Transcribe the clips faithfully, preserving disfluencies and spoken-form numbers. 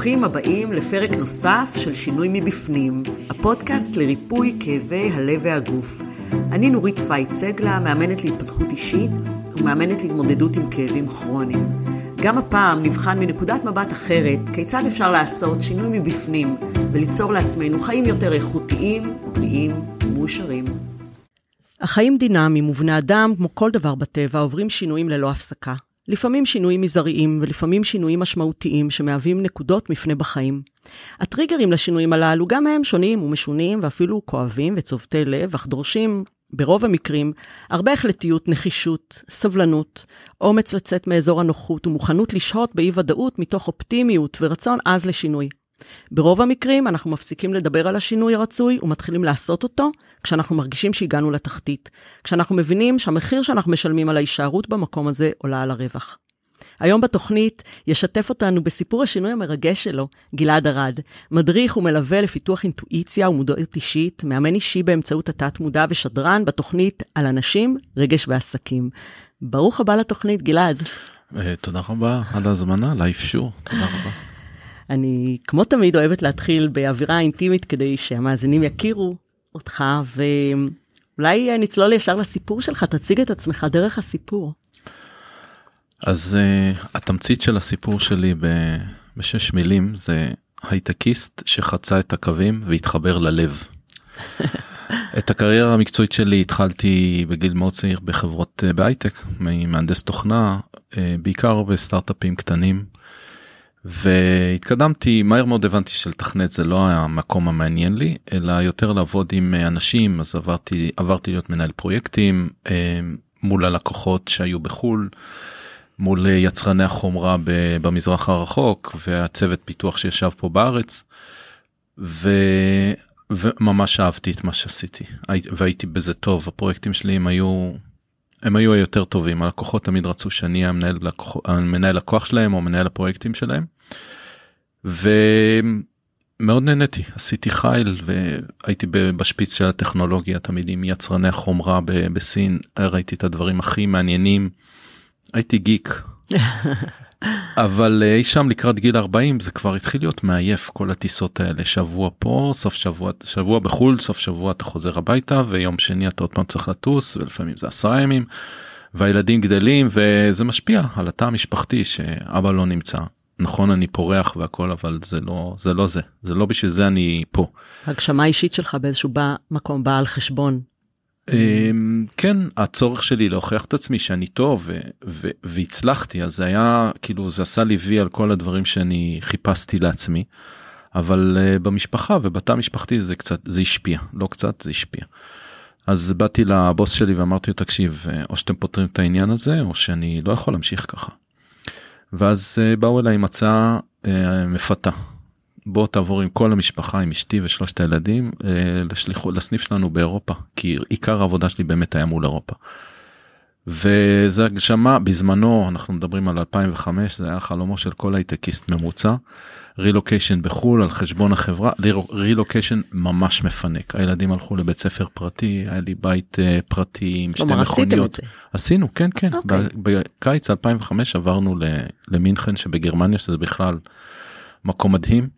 ברוכים הבאים לפרק נוסף של שינוי מבפנים, הפודקאסט לריפוי כאבי הלב והגוף. אני נורית פייצגלה, מאמנת להתפתחות אישית ומאמנת להתמודדות עם כאבים כרוניים. גם הפעם נבחן מנקודת מבט אחרת כיצד אפשר לעשות שינוי מבפנים וליצור לעצמנו חיים יותר איכותיים, בריאים ומאושרים. החיים דינמיים ובני אדם, כמו כל דבר בטבע, עוברים שינויים ללא הפסקה. לפעמים שינויים מזעריים ולפעמים שינויים משמעותיים שמהווים נקודות מפנה בחיים. הטריגרים לשינויים הללו גם הם שונים ומשונים ואפילו כואבים וצובתי לב, אך דורשים ברוב המקרים הרבה החלטיות, נחישות, סבלנות, אומץ לצאת מאזור הנוחות ומוכנות לשהות באי ודאות מתוך אופטימיות ורצון עז לשינוי. ברוב המקרים אנחנו מפסיקים לדבר על השינוי הרצוי ומתחילים לעשות אותו כשאנחנו מרגישים שהגענו לתחתית, כשאנחנו מבינים שהמחיר שאנחנו משלמים על ההישארות במקום הזה עולה על הרווח. היום בתוכנית ישתף אותנו בסיפור השינוי המרגש שלו גלעד ארד, מדריך ומלווה לפיתוח אינטואיציה ומודעות אישית, מאמן אישי באמצעות התת מודע ושדרן בתוכנית על אנשים, רגש ועסקים. ברוך הבא לתוכנית גלעד. תודה רבה על ההזמנה, לאפשור, תודה רבה. אני כמו תמיד אוהבת להתחיל באווירה אינטימית כדי שהמאזינים יכירו אותך, ואולי נצלול ישר לסיפור שלך, תציג את עצמך דרך הסיפור. אז uh, התמצית של הסיפור שלי בשש מילים זה הייטקיסט שחצה את הקווים והתחבר ללב. את הקריירה המקצועית שלי התחלתי בגיל מאוד צעיר בחברות uh, בהייטק, ממהנדס תוכנה, uh, בעיקר בסטארט-אפים קטנים, והתקדמתי, מהר מאוד הבנתי שלתכנת זה לא המקום המעניין לי, אלא יותר לעבוד עם אנשים, אז עברתי, עברתי להיות מנהל פרויקטים, מול הלקוחות שהיו בחול, מול יצרני החומרה במזרח הרחוק, והצוות פיתוח שישב פה בארץ, ו... וממש אהבתי את מה שעשיתי, והייתי בזה טוב, הפרויקטים שלי הם היו... הם היו היותר טובים, הלקוחות תמיד רצו שאני המנהל לקוח, מנהל לקוח שלהם או מנהל הפרויקטים שלהם, ומאוד נהניתי, עשיתי חיל והייתי בשפיץ של הטכנולוגיה, תמיד עם יצרני החומרה בסין, ראיתי את הדברים הכי מעניינים, הייתי גיק, אבל אי שם לקראת גיל ארבעים זה כבר התחיל להיות מעייף כל הטיסות האלה, שבוע פה, סוף שבוע, שבוע בחול, סוף שבוע אתה חוזר הביתה, ויום שני אתה עוד פעם צריך לטוס, ולפעמים זה עשרה ימים, והילדים גדלים, וזה משפיע על התא המשפחתי שאבא לא נמצא. נכון, אני פורח והכל, אבל זה לא זה, לא זה. זה לא בשביל זה אני פה. הגשמה אישית שלך באיזשהו מקום בא על חשבון. כן, הצורך שלי להוכיח את עצמי שאני טוב והצלחתי, אז זה היה, כאילו זה עשה לי וי על כל הדברים שאני חיפשתי לעצמי, אבל במשפחה ובתא המשפחתי זה קצת, זה השפיע, לא קצת, זה השפיע. אז באתי לבוס שלי ואמרתי לו, תקשיב, או שאתם פותרים את העניין הזה, או שאני לא יכול להמשיך ככה. ואז באו אליי עם הצעה מפתה. בוא תעבור עם כל המשפחה, עם אשתי ושלושת הילדים, לשליחו, לסניף שלנו באירופה, כי עיקר העבודה שלי באמת היה מול אירופה. וזה הגשמה, בזמנו, אנחנו מדברים על אלפיים וחמש, זה היה חלומו של כל הייטקיסט ממוצע, רילוקיישן בחול, על חשבון החברה, רילוקיישן ממש מפנק. הילדים הלכו לבית ספר פרטי, היה לי בית פרטי עם שתי מכוניות. עשינו, כן, כן. בקיץ אלפיים וחמש עברנו למינכן שבגרמניה, שזה בכלל מקום מדהים.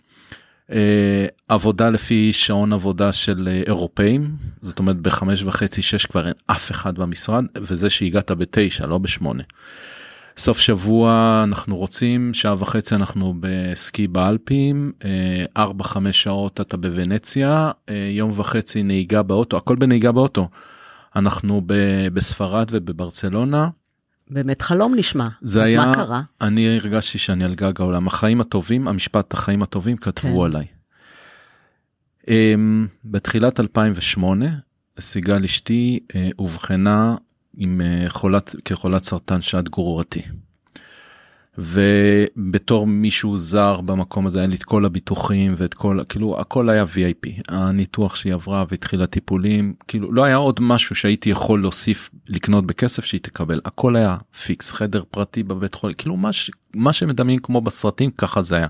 עבודה לפי שעון עבודה של אירופאים, זאת אומרת בחמש וחצי, שש כבר אין אף אחד במשרד, וזה שהגעת בתשע, לא בשמונה. סוף שבוע אנחנו רוצים, שעה וחצי אנחנו בסקי באלפים, ארבע, חמש שעות אתה בוונציה, יום וחצי נהיגה באוטו, הכל בנהיגה באוטו. אנחנו בספרד ובברצלונה, באמת חלום נשמע, אז היה, מה קרה? אני הרגשתי שאני על גג העולם, החיים הטובים, המשפט החיים הטובים כתבו עליי. Um, בתחילת אלפיים ושמונה, סיגל אשתי uh, הובחנה עם, uh, חולת, כחולת סרטן שד גרורתי. ובתור מישהו זר במקום הזה, היה לי את כל הביטוחים ואת כל, כאילו הכל היה וי איי פי, הניתוח שהיא עברה והתחילה טיפולים, כאילו לא היה עוד משהו שהייתי יכול להוסיף לקנות בכסף שהיא תקבל, הכל היה פיקס, חדר פרטי בבית חולה, כאילו מה, מה שמדמיין כמו בסרטים ככה זה היה.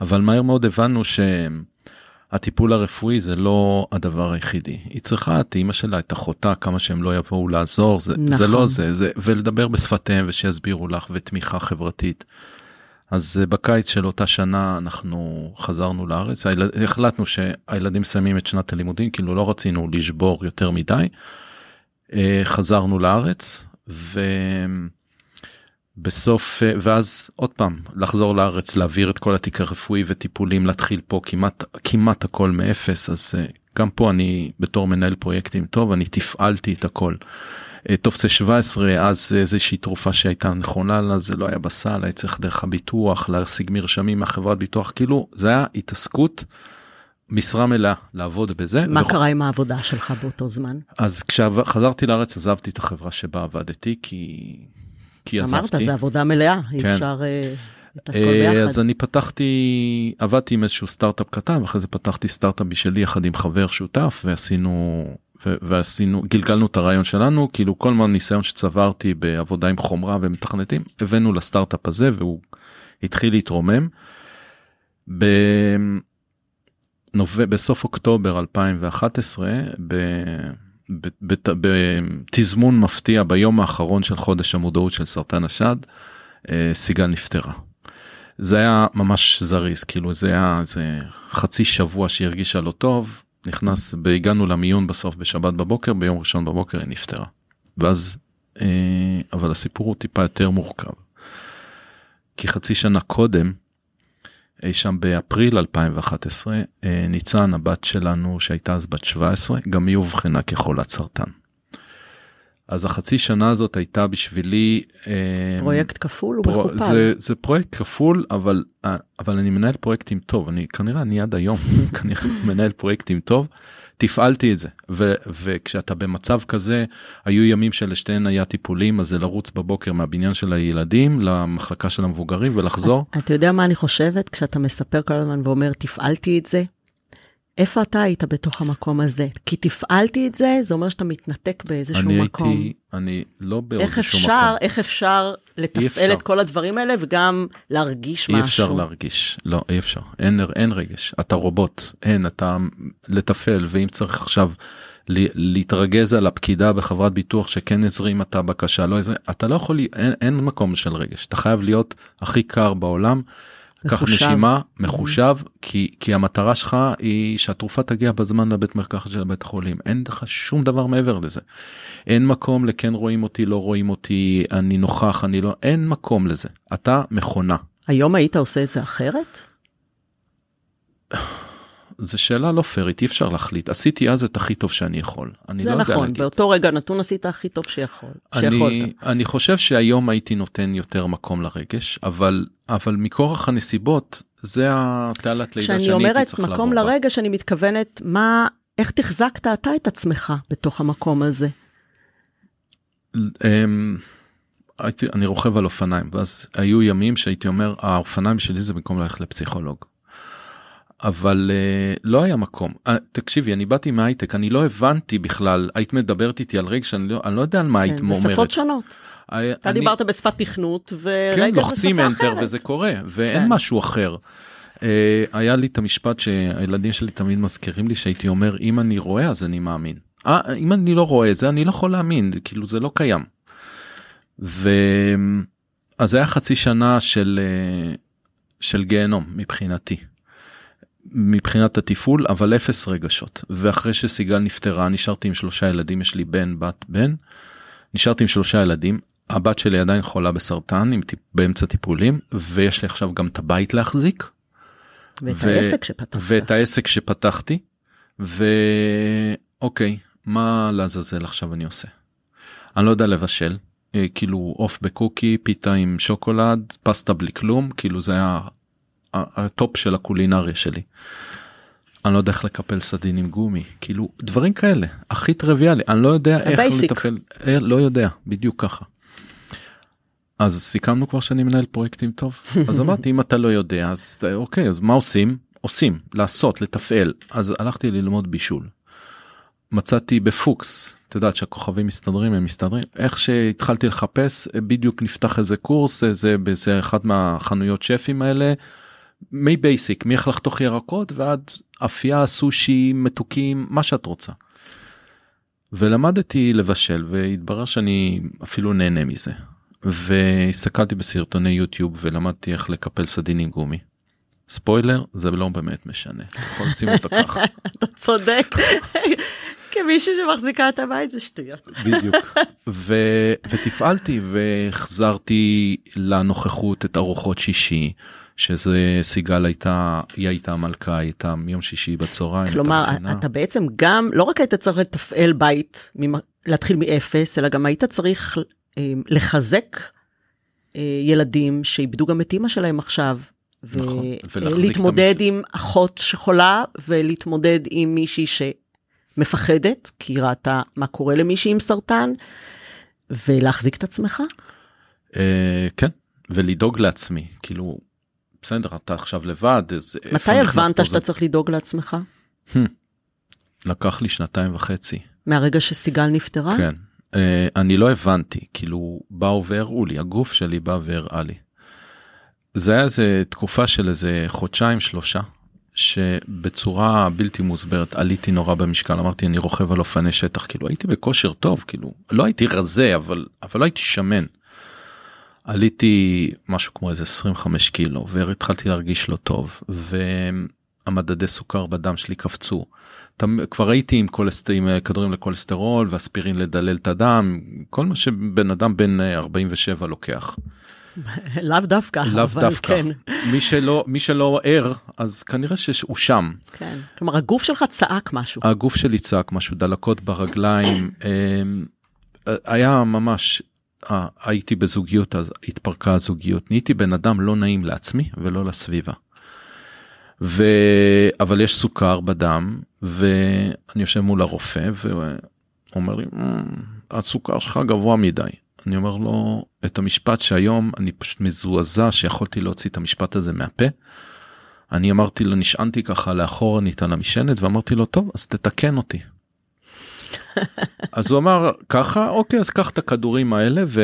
אבל מהר מאוד הבנו שהטיפול הרפואי זה לא הדבר היחידי, היא צריכה את אמא שלה, את אחותה, כמה שהם לא יבואו לעזור, זה, נכון. זה לא זה, זה, ולדבר בשפתיהם ושיסבירו לך ותמיכה חברתית. אז בקיץ של אותה שנה אנחנו חזרנו לארץ, החלטנו שהילדים שמים את שנת הלימודים, כאילו לא רצינו לשבור יותר מדי, חזרנו לארץ, ובסוף, ואז עוד פעם, לחזור לארץ, להעביר את כל התיק הרפואי וטיפולים, להתחיל פה כמעט, כמעט הכל מאפס, אז גם פה אני בתור מנהל פרויקטים טוב, אני תפעלתי את הכל. תופסי שבע עשרה, אז איזושהי תרופה שהייתה נכונה לה, זה לא היה בסל, היה צריך דרך הביטוח, להשיג מרשמים מהחברת ביטוח, כאילו זה היה התעסקות, משרה מלאה, לעבוד בזה. מה ו... קרה עם העבודה שלך באותו זמן? אז כשחזרתי לארץ, עזבתי את החברה שבה עבדתי, כי, כי אמרת, עזבתי. אמרת, זה עבודה מלאה, אי כן. אפשר... אז אני פתחתי, עבדתי עם איזשהו סטארט-אפ קטן, אחרי זה פתחתי סטארט-אפ בשלי יחד עם חבר שותף, ועשינו, ועשינו, גלגלנו את הרעיון שלנו, כאילו כל מהניסיון שצברתי בעבודה עם חומרה ומתכנתים, הבאנו לסטארט-אפ הזה, והוא התחיל להתרומם. בסוף אוקטובר אלפיים ואחת עשרה, בתזמון מפתיע, ביום האחרון של חודש המודעות של סרטן השד, סיגל נפטרה. זה היה ממש זריז, כאילו זה היה זה חצי שבוע שהיא הרגישה לא טוב, נכנס, הגענו למיון בסוף בשבת בבוקר, ביום ראשון בבוקר היא נפטרה. ואז, אבל הסיפור הוא טיפה יותר מורכב. כי חצי שנה קודם, שם באפריל אלפיים ואחת עשרה, ניצן, הבת שלנו שהייתה אז בת שבע עשרה, גם היא אובחנה כחולת סרטן. אז החצי שנה הזאת הייתה בשבילי... פרויקט כפול ומכופל. זה, זה פרויקט כפול, אבל, אבל אני מנהל פרויקטים טוב. אני, כנראה אני עד היום כנראה מנהל פרויקטים טוב. תפעלתי את זה. ו, וכשאתה במצב כזה, היו ימים שלשתיהן היה טיפולים, אז זה לרוץ בבוקר מהבניין של הילדים, למחלקה של המבוגרים ולחזור. אתה יודע מה אני חושבת? כשאתה מספר כל הזמן ואומר, תפעלתי את זה, איפה אתה היית בתוך המקום הזה? כי תפעלתי את זה, זה אומר שאתה מתנתק באיזשהו מקום. אני הייתי, אני לא באיזשהו מקום. איך אפשר לתפעל את כל הדברים האלה, וגם להרגיש משהו? אי אפשר להרגיש, לא, אי אפשר. אין רגש, אתה רובוט, אין, אתה לתפעל, ואם צריך עכשיו להתרגז על הפקידה בחברת ביטוח, שכן עזרים אתה בקשה, לא עזרים, אתה לא יכול, אין מקום של רגש, אתה חייב להיות הכי קר בעולם, כך נשימה, מחושב, כי, כי המטרה שלך היא שהתרופה תגיע בזמן לבית מרקחת של בית החולים. אין לך שום דבר מעבר לזה. אין מקום לכן רואים אותי, לא רואים אותי, אני נוכח, אני לא, אין מקום לזה. אתה מכונה. היום היית עושה את זה אחרת? זו שאלה לא פרית, אי אפשר להחליט. עשיתי אז את הכי טוב שאני יכול. אני לא יודע להגיד. זה נכון, באותו רגע נתון עשית הכי טוב שיכול, שיכולת. אני חושב שהיום הייתי נותן יותר מקום לרגש, אבל, אבל מכורח הנסיבות, זה התעלת לידה שאני הייתי צריך לעבור בה. כשאני אומרת מקום לרגש, אני מתכוונת, מה, איך תחזקת אתה את עצמך בתוך המקום הזה? אני רוכב על אופניים, ואז היו ימים שהייתי אומר, האופניים שלי זה במקום ללכת לפסיכולוג. אבל uh, לא היה מקום. Uh, תקשיבי, אני באתי מהייטק, אני לא הבנתי בכלל, היית מדברת איתי על רגש, אני לא, אני לא יודע על מה היית מומרת. בשפות שונות. I, אתה אני... דיברת בשפת תכנות, ורגש כן, לוחצים אנטר וזה קורה, ואין כן. משהו אחר. Uh, היה לי את המשפט שהילדים שלי תמיד מזכירים לי, שהייתי אומר, אם אני רואה, אז אני מאמין. 아, אם אני לא רואה את זה, אני לא יכול להאמין, כאילו זה לא קיים. ו... אז היה חצי שנה של, של גיהנום, מבחינתי. מבחינת הטיפול, אבל אפס רגשות. ואחרי שסיגל נפטרה, נשארתי עם שלושה ילדים, יש לי בן, בת, בן. נשארתי עם שלושה ילדים, הבת שלי עדיין חולה בסרטן, באמצע טיפולים, ויש לי עכשיו גם את הבית להחזיק. ואת ו... העסק שפתחת. ואת העסק שפתחתי, ואוקיי, מה לעזאזל עכשיו אני עושה? אני לא יודע לבשל, כאילו אוף בקוקי, פיתה עם שוקולד, פסטה בלי כלום, כאילו זה היה... הטופ של הקולינריה שלי. אני לא יודע איך לקפל סדין עם גומי, כאילו דברים כאלה, הכי טריוויאלי, אני לא יודע איך לטפל, לא יודע, בדיוק ככה. אז סיכמנו כבר שאני מנהל פרויקטים טוב, אז אמרתי, אם אתה לא יודע, אז אוקיי, אז מה עושים? עושים, לעשות, לתפעל. אז הלכתי ללמוד בישול. מצאתי בפוקס, אתה יודעת שהכוכבים מסתדרים, הם מסתדרים, איך שהתחלתי לחפש, בדיוק נפתח איזה קורס, זה אחד מהחנויות שפים האלה, מי בייסיק, מי איך לחתוך ירקות, ועד אפייה, סושי, מתוקים, מה שאת רוצה. ולמדתי לבשל, והתברר שאני אפילו נהנה מזה. והסתכלתי בסרטוני יוטיוב ולמדתי איך לקפל סדין עם גומי. ספוילר, זה לא באמת משנה. יכול לשים אותו כך. אתה צודק. כמישהו שמחזיקה את הבית זה שטויות. בדיוק. ו- ותפעלתי והחזרתי לנוכחות את ארוחות שישי, שזה סיגל הייתה, היא הייתה המלכה, היא הייתה מיום שישי בצהריים. כלומר, אתה בעצם גם, לא רק היית צריך לתפעל בית, להתחיל מאפס, אלא גם היית צריך לחזק ילדים שאיבדו גם את אמא שלהם עכשיו, ולהתמודד עם אחות שחולה, ולהתמודד עם מישהי שמפחדת, כי ראתה מה קורה למישהי עם סרטן, ולהחזיק את עצמך? כן, ולדאוג לעצמי, כאילו, בסדר, אתה עכשיו לבד, אז... מתי הבנת שאתה צריך לדאוג לעצמך? לקח לי שנתיים וחצי. מהרגע שסיגל נפטרה? כן, אני לא הבנתי, כאילו, באו והראו לי, הגוף שלי בא והראה לי. זה היה איזה תקופה של איזה חודשיים, שלושה, שבצורה בלתי מוסברת, עליתי נורא במשקל, אמרתי, אני רוכב על אופני שטח, כאילו, הייתי בכושר טוב, כאילו, לא הייתי רזה, אבל, אבל לא הייתי שמן. עליתי משהו כמו איזה עשרים וחמישה קילו, והתחלתי להרגיש לא טוב, והמדדי סוכר בדם שלי קפצו. כבר הייתי עם, קולסט... עם כדורים לקולסטרול, ואספירין לדלל את הדם, כל מה שבן אדם בין ארבעים ושבע לוקח. לאו דווקא, אבל כן. מי שלא ער, אז כנראה שהוא שם. כן, כלומר, הגוף שלך צעק משהו. הגוף שלי צעק משהו, דלקות ברגליים. היה ממש, הייתי בזוגיות, אז התפרקה הזוגיות. נהייתי בן אדם לא נעים לעצמי ולא לסביבה. אבל יש סוכר בדם, ואני יושב מול הרופא, ואומר לי, הסוכר שלך גבוה מדי. אני אומר לו את המשפט שהיום אני פשוט מזועזע שיכולתי להוציא את המשפט הזה מהפה. אני אמרתי לו, נשענתי ככה לאחור, ניתן למשענת, ואמרתי לו, טוב, אז תתקן אותי. אז הוא אמר, ככה, אוקיי, אז קח את הכדורים האלה, ו...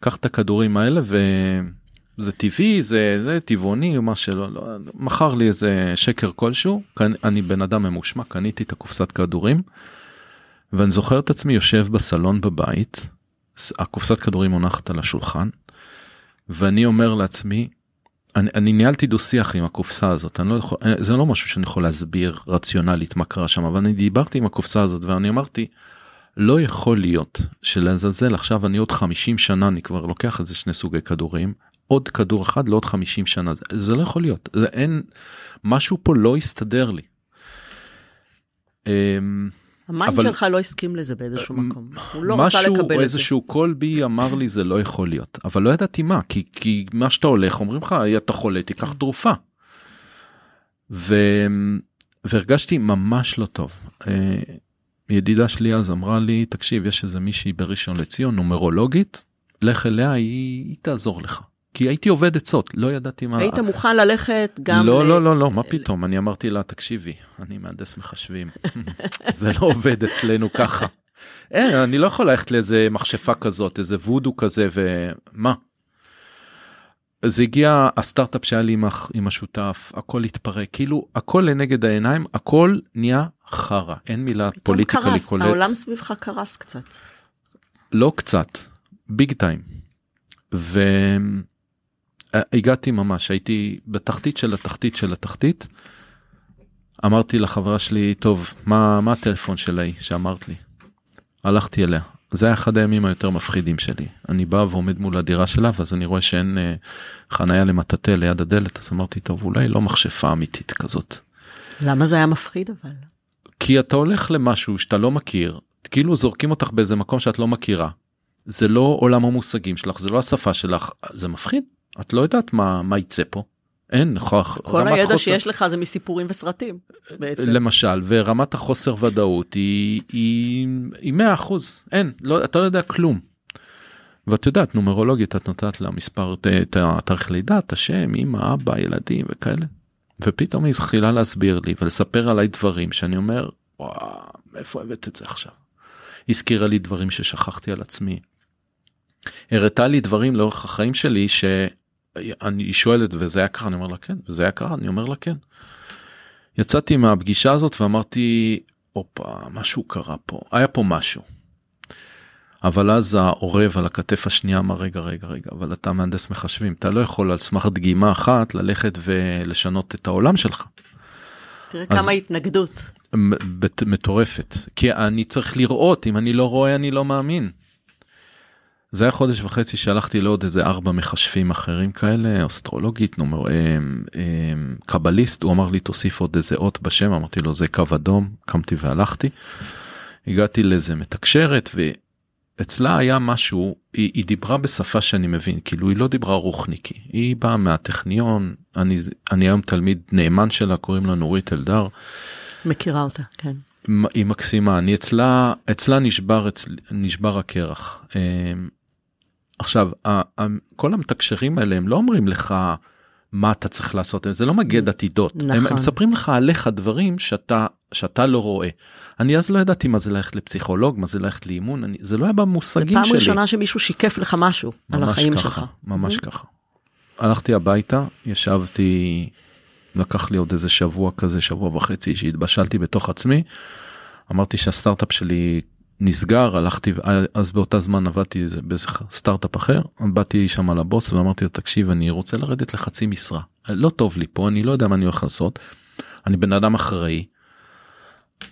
קח את הכדורים האלה, וזה טבעי, זה, זה טבעוני, מה שלא, לא... מחר לי איזה שקר כלשהו, אני בן אדם ממושמע, קניתי את הקופסת כדורים, ואני זוכר את עצמי יושב בסלון בבית, הקופסת כדורים מונחת על השולחן, ואני אומר לעצמי, אני, אני ניהלתי דו-שיח עם הקופסה הזאת, אני לא יכול, זה לא משהו שאני יכול להסביר רציונלית מה קרה שם, אבל אני דיברתי עם הקופסה הזאת, ואני אמרתי, לא יכול להיות שלזלזל, עכשיו אני עוד חמישים שנה, אני כבר לוקח את זה שני סוגי כדורים, עוד כדור אחד לעוד חמישים שנה, זה, זה לא יכול להיות, זה אין, משהו פה לא יסתדר לי. אממ... המים שלך לא הסכים לזה באיזשהו מקום. הוא לא רוצה לקבל את זה. משהו, איזשהו קול בי אמר לי, זה לא יכול להיות. אבל לא ידעתי מה, כי מה שאתה הולך, אומרים לך, אתה חולה, תיקח תרופה. והרגשתי ממש לא טוב. ידידה שלי אז אמרה לי, תקשיב, יש איזה מישהי בראשון לציון, נומרולוגית, לך אליה, היא תעזור לך. כי הייתי עובד עצות, לא ידעתי מה... היית מוכן ללכת גם... לא, לא, לא, לא, מה פתאום? אני אמרתי לה, תקשיבי, אני מהנדס מחשבים. זה לא עובד אצלנו ככה. אין, אני לא יכול ללכת לאיזה מחשפה כזאת, איזה וודו כזה, ומה? זה הגיע, הסטארט-אפ שהיה לי עם השותף, הכל התפרק, כאילו, הכל לנגד העיניים, הכל נהיה חרה. אין מילה פוליטיקלי קולט. העולם סביבך קרס קצת. לא קצת, ביג טיים. ו... הגעתי ממש, הייתי בתחתית של התחתית של התחתית, אמרתי לחברה שלי, טוב, מה, מה הטלפון שלי שאמרת לי? הלכתי אליה. זה היה אחד הימים היותר מפחידים שלי. אני בא ועומד מול הדירה שלה, ואז אני רואה שאין אה, חניה למטאטה ליד הדלת, אז אמרתי, טוב, אולי לא מחשפה אמיתית כזאת. למה זה היה מפחיד אבל? כי אתה הולך למשהו שאתה לא מכיר, כאילו זורקים אותך באיזה מקום שאת לא מכירה. זה לא עולם המושגים שלך, זה לא השפה שלך, זה מפחיד. את לא יודעת מה, מה יצא פה. אין, כך, כל הידע חוסר... שיש לך זה מסיפורים וסרטים, בעצם. למשל, ורמת החוסר ודאות היא, היא, היא מאה אחוז. אין, לא, אתה לא יודע כלום. ואת יודעת, נומרולוגית, את נותנת לה מספר, את התאריך לידה, את השם, אמא, אבא, ילדים וכאלה. ופתאום היא התחילה להסביר לי ולספר עליי דברים שאני אומר, וואו, איפה הבאת את זה עכשיו? היא הזכירה לי דברים ששכחתי על עצמי. הראתה לי דברים לאורך החיים שלי ש... אני שואלת, וזה היה ככה, אני אומר לה כן, וזה היה ככה, אני אומר לה כן. יצאתי מהפגישה הזאת ואמרתי, אופה, משהו קרה פה, היה פה משהו. אבל אז העורב על הכתף השנייה אמר, רגע, רגע, רגע, אבל אתה מהנדס מחשבים, אתה לא יכול על סמך דגימה אחת ללכת ולשנות את העולם שלך. תראה אז... כמה התנגדות. מטורפת, כי אני צריך לראות, אם אני לא רואה אני לא מאמין. זה היה חודש וחצי שהלכתי לעוד איזה ארבע מחשבים אחרים כאלה, אסטרולוגית, נאמר, קבליסט, הוא אמר לי תוסיף עוד איזה אות בשם, אמרתי לו זה קו אדום, קמתי והלכתי, הגעתי לאיזה מתקשרת, ואצלה היה משהו, היא, היא דיברה בשפה שאני מבין, כאילו היא לא דיברה רוחניקי, היא באה מהטכניון, אני, אני היום תלמיד נאמן שלה, קוראים לה נורית אלדר, מכירה אותה, כן. היא מקסימה, אני אצלה, אצלה נשבר, אצל, נשבר הקרח. עכשיו, כל המתקשרים האלה, הם לא אומרים לך מה אתה צריך לעשות, זה לא מגד עתידות, נכון. הם, הם מספרים לך עליך דברים שאתה, שאתה לא רואה. אני אז לא ידעתי מה זה ללכת לפסיכולוג, מה זה ללכת לאימון, אני, זה לא היה במושגים שלי. זה פעם שלי. ראשונה שמישהו שיקף לך משהו על החיים ככה, שלך. ממש mm-hmm. ככה. הלכתי הביתה, ישבתי... לקח לי עוד איזה שבוע כזה, שבוע וחצי, שהתבשלתי בתוך עצמי, אמרתי שהסטארט-אפ שלי נסגר, הלכתי, אז באותה זמן עבדתי בסטארט-אפ אחר, באתי שם על הבוס ואמרתי, תקשיב, אני רוצה לרדת לחצי משרה, לא טוב לי פה, אני לא יודע מה אני הולך לעשות, אני בן אדם אחראי,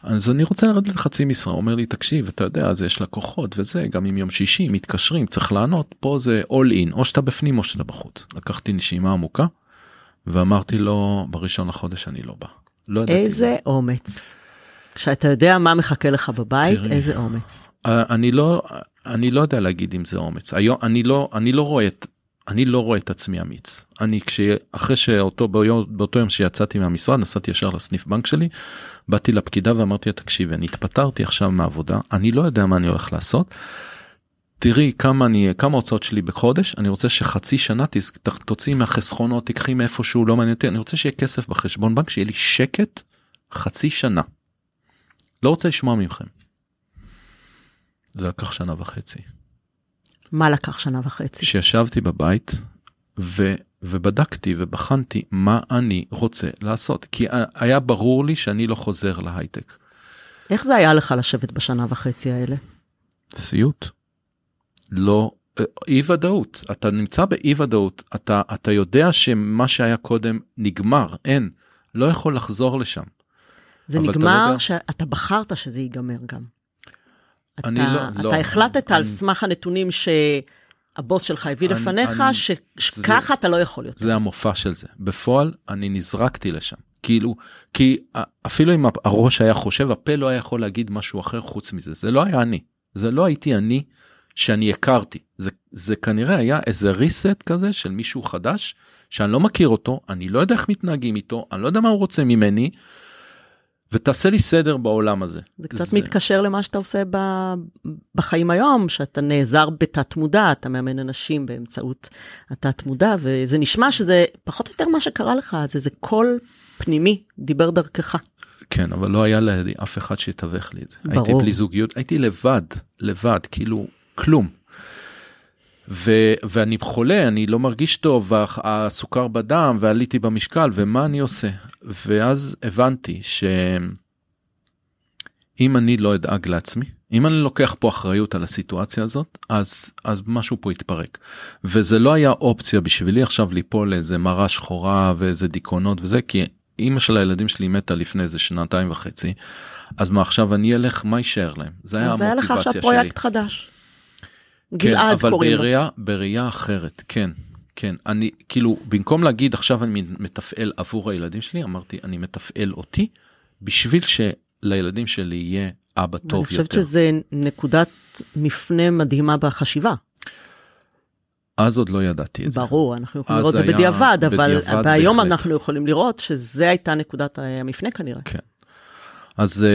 אז אני רוצה לרדת לחצי משרה, אומר לי, תקשיב, אתה יודע, אז יש לקוחות וזה, גם אם יום שישי מתקשרים, צריך לענות, פה זה all in, או שאתה בפנים או שאתה בחוץ, לקחתי נשימה עמוקה, ואמרתי לו, בראשון לחודש אני לא בא. לא ידעתי. איזה אומץ. כשאתה יודע מה מחכה לך בבית, איזה אומץ. אני לא, אני לא יודע להגיד אם זה אומץ. היום, אני לא, אני לא רואה את, אני לא רואה את עצמי אמיץ. אני, אחרי שאותו, באותו יום שיצאתי מהמשרד, נסעתי ישר לסניף בנק שלי, באתי לפקידה ואמרתי, תקשיבי, אני התפטרתי עכשיו מהעבודה, אני לא יודע מה אני הולך לעשות, תראי כמה אני, כמה הוצאות שלי בחודש, אני רוצה שחצי שנה תוציא מהחסכונות, תקחי מאיפשהו, לא מעניין, אני רוצה שיהיה כסף בחשבון בנק, שיהיה לי שקט חצי שנה. לא רוצה לשמוע ממכם. זה לקח שנה וחצי. מה לקח שנה וחצי? שישבתי בבית ו, ובדקתי ובחנתי מה אני רוצה לעשות, כי היה ברור לי שאני לא חוזר להייטק. איך זה היה לך לשבת בשנה וחצי האלה? סיוט. לא, אי ודאות, אתה נמצא באי ודאות, אתה, אתה יודע שמה שהיה קודם נגמר, אין, לא יכול לחזור לשם. זה נגמר, אתה יודע... שאתה בחרת שזה ייגמר גם. אתה, לא, אתה לא, החלטת אני, על סמך הנתונים שהבוס שלך הביא אני, לפניך, אני, ש, שככה זה, אתה לא יכול יותר. זה המופע של זה. בפועל, אני נזרקתי לשם. כאילו, כי אפילו אם הראש היה חושב, הפה לא היה יכול להגיד משהו אחר חוץ מזה. זה לא היה אני. זה לא הייתי אני. שאני הכרתי, זה, זה כנראה היה איזה ריסט כזה של מישהו חדש, שאני לא מכיר אותו, אני לא יודע איך מתנהגים איתו, אני לא יודע מה הוא רוצה ממני, ותעשה לי סדר בעולם הזה. זה קצת זה... מתקשר למה שאתה עושה ב... בחיים היום, שאתה נעזר בתת מודע, אתה מאמן אנשים באמצעות התת מודע, וזה נשמע שזה פחות או יותר מה שקרה לך, זה, זה קול פנימי, דיבר דרכך. כן, אבל לא היה לי אף אחד שיתווך לי את זה. ברור. הייתי בלי זוגיות, הייתי לבד, לבד, כאילו, כלום. ו, ואני חולה, אני לא מרגיש טוב, הסוכר בדם, ועליתי במשקל, ומה אני עושה? ואז הבנתי שאם אני לא אדאג לעצמי, אם אני לוקח פה אחריות על הסיטואציה הזאת, אז, אז משהו פה יתפרק. וזה לא היה אופציה בשבילי עכשיו ליפול לאיזה מראה שחורה, ואיזה דיכאונות וזה, כי אמא של הילדים שלי מתה לפני איזה שנתיים וחצי, אז מה עכשיו אני אלך, מה יישאר להם? זה היה המוטיבציה שלי. זה היה לך עכשיו פרויקט חדש. כן, אבל בראייה, בראייה אחרת, כן, כן, אני, כאילו, במקום להגיד, עכשיו אני מתפעל עבור הילדים שלי, אמרתי, אני מתפעל אותי, בשביל שלילדים שלי יהיה אבא טוב יותר. אני חושבת שזה נקודת מפנה מדהימה בחשיבה. אז עוד לא ידעתי את זה. ברור, אנחנו יכולים לראות את זה בדיעבד, אבל היום אנחנו יכולים לראות שזה הייתה נקודת המפנה כנראה. כן, אז...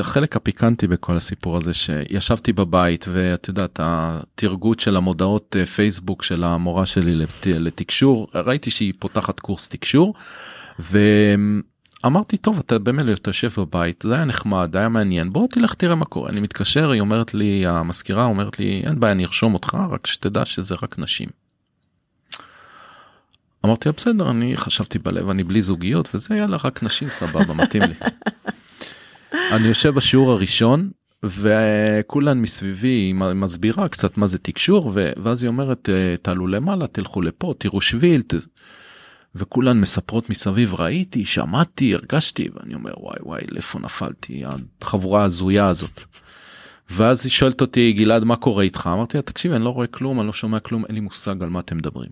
החלק הפיקנטי בכל הסיפור הזה שישבתי בבית ואת יודעת התרגות של המודעות פייסבוק של המורה שלי לתקשור, ראיתי שהיא פותחת קורס תקשור ואמרתי טוב אתה במילא יושב בבית, זה היה נחמד, היה מעניין, בוא תלך תראה מה קורה, אני מתקשר, היא אומרת לי, המזכירה אומרת לי אין בעיה אני ארשום אותך רק שתדע שזה רק נשים. אמרתי בסדר אני חשבתי בלב אני בלי זוגיות וזה יאללה רק נשים סבבה מתאים לי. אני יושב בשיעור הראשון, וכולן מסביבי, היא מסבירה קצת מה זה תקשור, ואז היא אומרת, תעלו למעלה, תלכו לפה, תראו שביל, וכולן מספרות מסביב, ראיתי, שמעתי, הרגשתי, ואני אומר, וואי וואי, לאיפה נפלתי, החבורה הזויה הזאת. ואז היא שואלת אותי, גלעד, מה קורה איתך? אמרתי, תקשיב, אני לא רואה כלום, אני לא שומע כלום, אין לי מושג על מה אתם מדברים.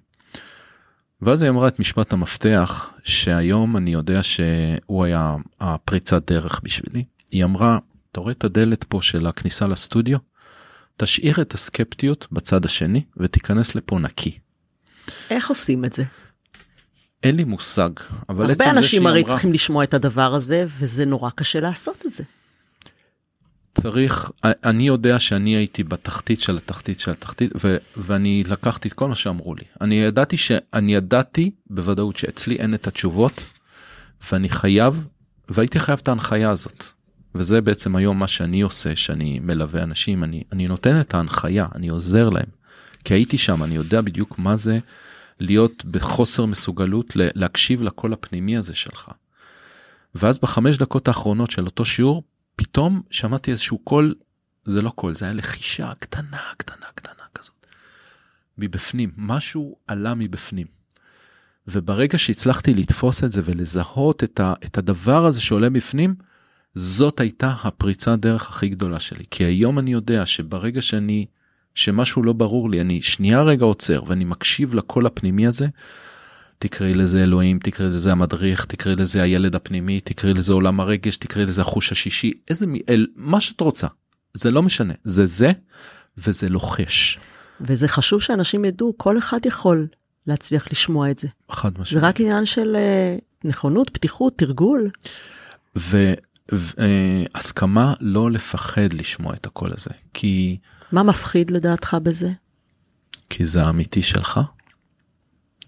ואז היא אמרה את משפט המפתח, שהיום אני יודע שהוא היה הפריצת דרך בשבילי. היא אמרה, אתה רואה את הדלת פה של הכניסה לסטודיו? תשאיר את הסקפטיות בצד השני, ותיכנס לפה נקי. איך עושים את זה? אין לי מושג. אבל הרבה אנשים הרי אמרה... צריכים לשמוע את הדבר הזה, וזה נורא קשה לעשות את זה. צריך, אני יודע שאני הייתי בתחתית של התחתית של התחתית, ו, ואני לקחתי את כל מה שאמרו לי. אני ידעתי שאני ידעתי בוודאות שאצלי אין את התשובות, ואני חייב, והייתי חייב את ההנחיה הזאת. וזה בעצם היום מה שאני עושה, שאני מלווה אנשים, אני, אני נותן את ההנחיה, אני עוזר להם. כי הייתי שם, אני יודע בדיוק מה זה להיות בחוסר מסוגלות, להקשיב לכל הפנימי הזה שלך. ואז בחמש דקות האחרונות של אותו שיעור, פתאום שמעתי איזשהו קול, זה לא קול, זה היה לחישה קטנה, קטנה, קטנה כזאת. מבפנים, משהו עלה מבפנים. וברגע שהצלחתי לתפוס את זה ולזהות את, ה, את הדבר הזה שעולה מבפנים, זאת הייתה הפריצה הדרך הכי גדולה שלי. כי היום אני יודע שברגע שאני, שמשהו לא ברור לי, אני שנייה רגע עוצר ואני מקשיב לקול הפנימי הזה, תקראי לזה אלוהים, תקראי לזה המדריך, תקראי לזה הילד הפנימי, תקראי לזה עולם הרגש, תקראי לזה החוש השישי, איזה מיל, מה שאת רוצה. זה לא משנה, זה זה, וזה לוחש. וזה חשוב שאנשים ידעו, כל אחד יכול להצליח לשמוע את זה. חד משמע. זה רק עניין של נכונות, פתיחות, תרגול. והסכמה לא לפחד לשמוע את הכל הזה, כי... מה מפחיד לדעתך בזה? כי זה האמיתי שלך.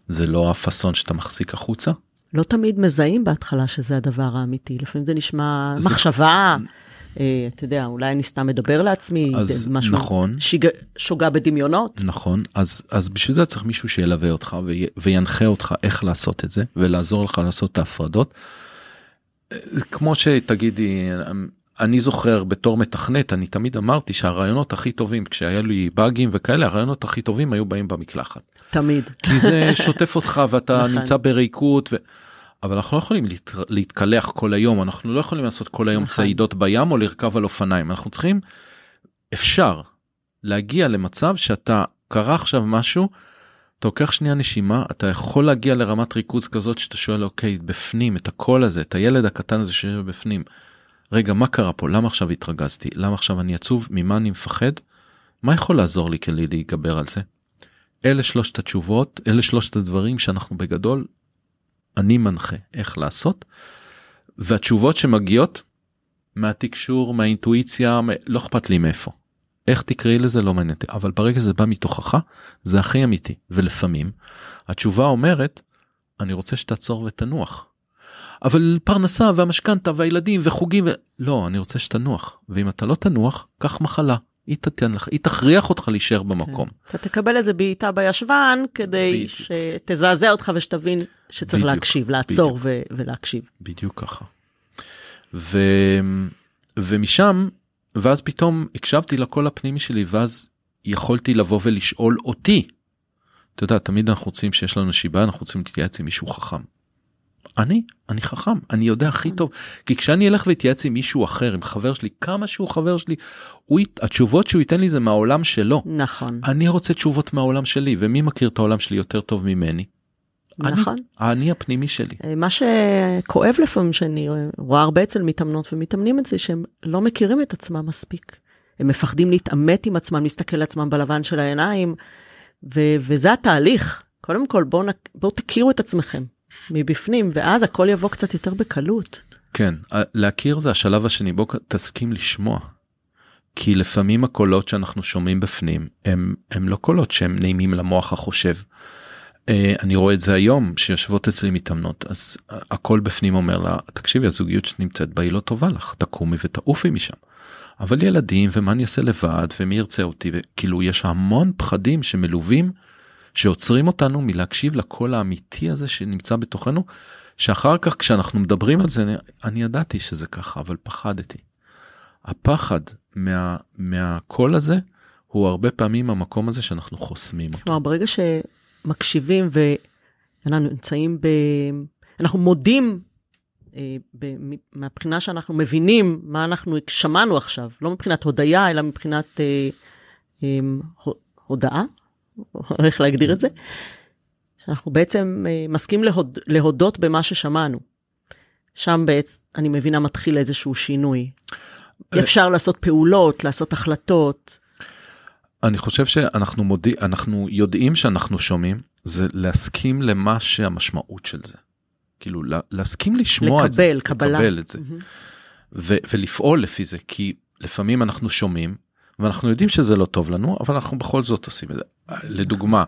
זה לא הפסון שאתה מחזיק החוצה? לא תמיד מזהים בהתחלה שזה הדבר האמיתי. לפעמים זה נשמע זה... מחשבה, אה, אתה יודע, אולי אני סתם מדבר לעצמי, משהו נכון, שיג... שוגע בדמיונות. נכון, אז, אז בשביל זה צריך מישהו שילווה אותך וי... וינחה אותך איך לעשות את זה, ולעזור לך לעשות את ההפרדות. כמו שתגידי, אני זוכר בתור מתכנת, אני תמיד אמרתי שהרעיונות הכי טובים, כשהיה לי באגים וכאלה, הרעיונות הכי טובים היו באים במקלחת. תמיד. כי זה שוטף אותך ואתה נמצא בריקות, ו... אבל אנחנו לא יכולים להת... להתקלח כל היום, אנחנו לא יכולים לעשות כל היום צעידות בים או לרכב על אופניים, אנחנו צריכים, אפשר להגיע למצב שאתה קרא עכשיו משהו, אתה לוקח שנייה נשימה, אתה יכול להגיע לרמת ריכוז כזאת, שאתה שואל, אוקיי, בפנים, את הקול הזה, את הילד הקטן הזה שיש בפנים, רגע, מה קרה פה? למה עכשיו התרגזתי? למה עכשיו אני עצוב? ממה אני מפחד? מה יכול לעזור לי כלי להיגבר על זה? אלה שלושת התשובות, אלה שלושת הדברים שאנחנו בגדול, אני מנחה איך לעשות, והתשובות שמגיעות, מהתקשור, מהאינטואיציה, לא אכפת לי מאיפה. איך תקראי לזה? לא מעניין. אבל ברגע זה בא מתוכך, זה הכי אמיתי. ולפעמים, התשובה אומרת, אני רוצה שתעצור ותנוח. אבל פרנסה והמשכנתה והילדים וחוגים, ו... לא, אני רוצה שתנוח. ואם אתה לא תנוח, קח מחלה. היא תתן לך, היא תכריח אותך להישאר במקום. אתה תקבל איזה בעיטה בישבן, כדי שתזעזע אותך ושתבין שצריך להקשיב, לעצור ולהקשיב. בדיוק ככה. ומשם, ואז פתאום הקשבתי לכל הפנימי שלי, ואז יכולתי לבוא ולשאול אותי. אתה יודע, תמיד אנחנו רוצים שיש לנו שיבה, אנחנו רוצים להתייעץ עם מישהו חכם. אני, אני חכם, אני יודע הכי טוב, כי כשאני אלך והתייעץ עם מישהו אחר, עם חבר שלי, כמה שהוא חבר שלי, התשובות שהוא ייתן לי זה מהעולם שלו. נכון. אני רוצה תשובות מהעולם שלי, ומי מכיר את העולם שלי יותר טוב ממני? נכון. אני הפנימי שלי. מה שכואב לפעמים שאני רואה הרבה אצל מתאמנות ומתאמנים את זה, שהם לא מכירים את עצמם מספיק. הם מפחדים להתאמת עם עצמם, להסתכל לעצמם בלבן של העיניים, וזה התהליך. קודם כל, בואו תכירו את עצמכם. מבפנים, ואז הכל יבוא קצת יותר בקלות. כן, להכיר זה השלב השני, בוא תסכים לשמוע. כי לפעמים הקולות שאנחנו שומעים בפנים, הם, הם לא קולות שהם נעימים למוח החושב. אני רואה את זה היום, שיושבות אצלי מתאמנות, אז הכל בפנים אומר לה, תקשיבי, הזוגיות שנמצאת בה היא לא טובה לך, תקומי ותעופי משם. אבל ילדים, ומה אני אעשה לבד, ומי ירצה אותי, וכאילו יש המון פחדים שמלווים, שעוצרים אותנו מלהקשיב לקול האמיתי הזה שנמצא בתוכנו, שאחר כך כשאנחנו מדברים על זה, אני, אני ידעתי שזה ככה, אבל פחדתי. הפחד מה, מהקול הזה, הוא הרבה פעמים המקום הזה שאנחנו חוסמים אותו. כלומר, ברגע שמקשיבים ואנחנו נמצאים ב... אנחנו מודים מהבחינה שאנחנו מבינים מה אנחנו שמענו עכשיו, לא מבחינת הודעה, אלא מבחינת הודעה, איך להגדיר את זה, שאנחנו בעצם מסכים להודות במה ששמענו. שם בעצם, אני מבינה, מתחיל איזשהו שינוי. אפשר לעשות פעולות, לעשות החלטות. אני חושב שאנחנו מודיע, אנחנו יודעים שאנחנו שומעים, זה להסכים למה שהמשמעות של זה. כאילו, להסכים לשמוע את זה, לקבל את זה, ולפעול לפי זה, כי לפעמים אנחנו שומעים, ואנחנו יודעים שזה לא טוב לנו, אבל אנחנו בכל זאת עושים את זה. לדוגמה,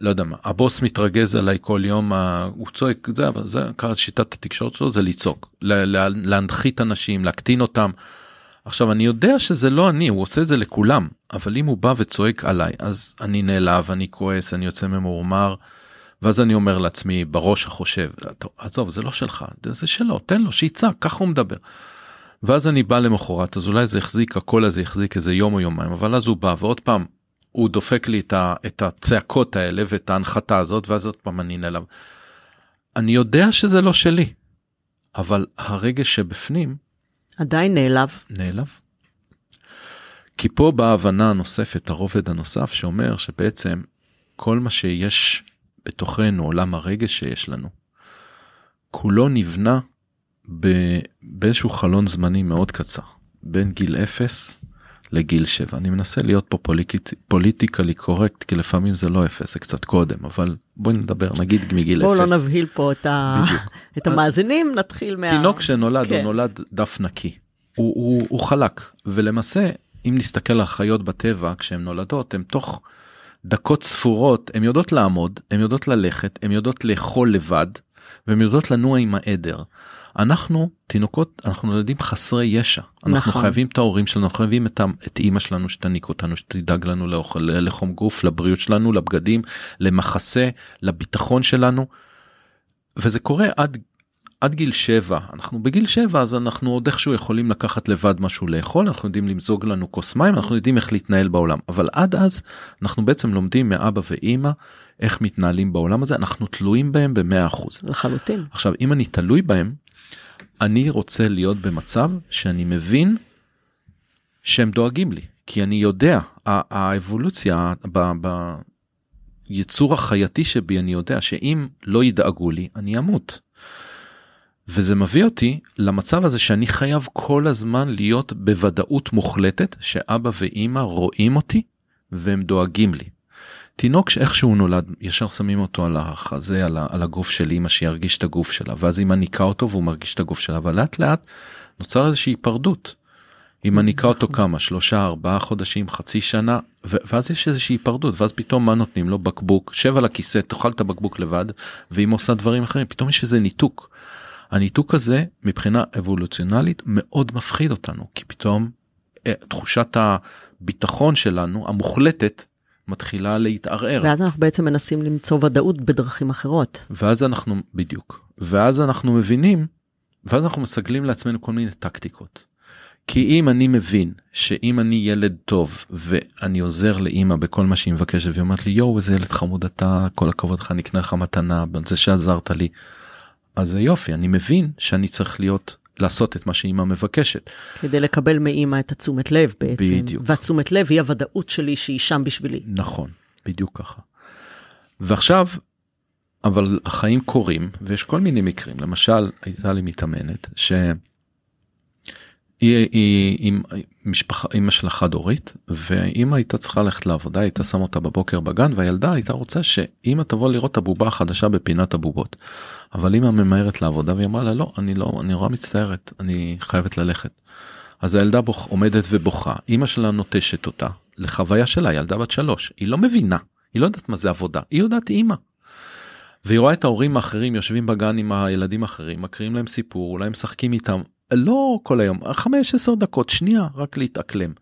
לא יודע מה, הבוס מתרגז עליי כל יום, הוא צועק, זה, זה, שיטת התקשורת שלו, זה ליצוק, להנחית אנשים, להקטין אותם. עכשיו, אני יודע שזה לא אני, הוא עושה את זה לכולם, אבל אם הוא בא וצועק עליי, אז אני נעלב, אני כועס, אני יוצא ממורמר, ואז אני אומר לעצמי, בראש החושב, עזוב, זה לא שלך, זה שלו, תן לו, שיצא, ככה הוא מדבר. ואז אני בא למחרת, אז אולי זה החזיק, הכל הזה החזיק איזה יום או יומיים, אבל אז הוא בא, ועוד פעם, הוא דופק לי את הצעקות האלה, ואת ההנחתה הזאת, ואז עוד פעם אני נעלב. אני יודע שזה לא שלי, אבל הרגש שבפנים, עדיין נעלב. נעלב. כי פה באה ההבנה הנוספת, הרובד הנוסף, שאומר שבעצם, כל מה שיש בתוכנו, עולם הרגש שיש לנו, כולו נבנה באיזשהו חלון זמני מאוד קצר, בין גיל אפס לגיל שבע. אני מנסה להיות פה פוליטיק, פוליטיקלי קורקט, כי לפעמים זה לא אפס, זה קצת קודם, אבל בואי נדבר, נגיד מגיל אפס. בואו לא נבהיל פה את, ה... את המאזינים, נתחיל מה... תינוק שנולד, כן. הוא נולד דף נקי, הוא, הוא, הוא חלק, ולמעשה, אם נסתכל על החיות בטבע, כשהן נולדות, הן תוך דקות ספורות, הן יודעות לעמוד, הן יודעות ללכת, הן יודעות לאכול לבד, והן יודעות לנוע עם העדר. אנחנו, תינוקות, אנחנו נולדים חסרי ישע. אנחנו נכון. חייבים את ההורים שלנו, אנחנו חייבים את, את אימא שלנו שתניק אותנו, שתדאג לנו לאוכל, לחום גוף, לבריאות שלנו, לבגדים, למחסה, לביטחון שלנו. וזה קורה עד, עד גיל שבע. אנחנו בגיל שבע, אז אנחנו עוד איכשהו יכולים לקחת לבד משהו לאכול, אנחנו יודעים למזוג לנו כוס מים, אנחנו יודעים איך להתנהל בעולם. אבל עד אז, אנחנו בעצם לומדים מאבא ואימא, איך מתנהלים בעולם הזה, אנחנו תלויים בהם ב-מאה אחוז. לחלוטין. עכשיו, אם אני תלוי בהם, אני רוצה להיות במצב שאני מבין שהם דואגים לי, כי אני יודע, האבולוציה ביצור החייתי שבי, אני יודע שאם לא ידאגו לי, אני אמות. וזה מביא אותי למצב הזה שאני חייב כל הזמן להיות בוודאות מוחלטת, שאבא ואמא רואים אותי והם דואגים לי. תינוק שאיכשהו נולד, ישר שמים אותו על החזה, על, על הגוף של אמא, שירגיש את הגוף שלה, ואז אמא ניקה אותו והוא מרגיש את הגוף שלה, אבל לאט לאט נוצר איזושהי פרדות. אמא ניקה אותו כמה, שלושה, ארבעה חודשים, חצי שנה, ו- ואז יש איזושהי פרדות, ואז פתאום מה נותנים לו? בקבוק, שב על הכיסא, תאכל את הבקבוק לבד, ואם עושה דברים אחרים, פתאום יש איזה ניתוק. הניתוק הזה, מבחינה אבולוציונלית, מאוד מפחיד אותנו, כי פתאום תחושת הביטחון שלנו, המוחלטת, מתחילה להתערער. ואז אנחנו בעצם מנסים למצוא ודאות בדרכים אחרות. ואז אנחנו, בדיוק, ואז אנחנו מבינים, ואז אנחנו מסגלים לעצמנו כל מיני טקטיקות. כי אם אני מבין, שאם אני ילד טוב, ואני עוזר לאמא בכל מה שהיא מבקשת, והיא אומרת לי, יואו, איזה ילד חמוד אתה, כל הכבוד לך, נקנה לך מתנה, זה שעזרת לי. אז זה יופי, אני מבין שאני צריך להיות... לעשות את מה שאימא מבקשת. כדי לקבל מאימא את התשומת לב בעצם. בדיוק. והתשומת לב היא הוודאות שלי שהיא שם בשבילי. נכון, בדיוק ככה. ועכשיו, אבל החיים קורים, ויש כל מיני מקרים. למשל, הייתה לי מתאמנת, שהיא עם משפחה, אימא שלה חד הורית, ואימא הייתה צריכה ללכת לעבודה, הייתה שם אותה בבוקר בגן, והילדה הייתה רוצה שאימא תבוא לראות את הבובה החדשה בפינת הבובות. אבל אימא ממהרת לעבודה, והיא אמרה לה, לא, אני לא, אני רואה מצטערת, אני חייבת ללכת. אז הילדה בוח, עומדת ובוכה, אימא שלה נוטשת אותה, לחוויה שלה, ילדה בת שלוש, היא לא מבינה, היא לא יודעת מה זה עבודה, היא יודעת אימא. והיא רואה את ההורים האחרים, יושבים בגן עם הילדים האחרים, מקרים להם סיפור, אולי הם שחקים איתם, לא כל היום, חמש עשרה דקות, שנייה, רק להתאקלם.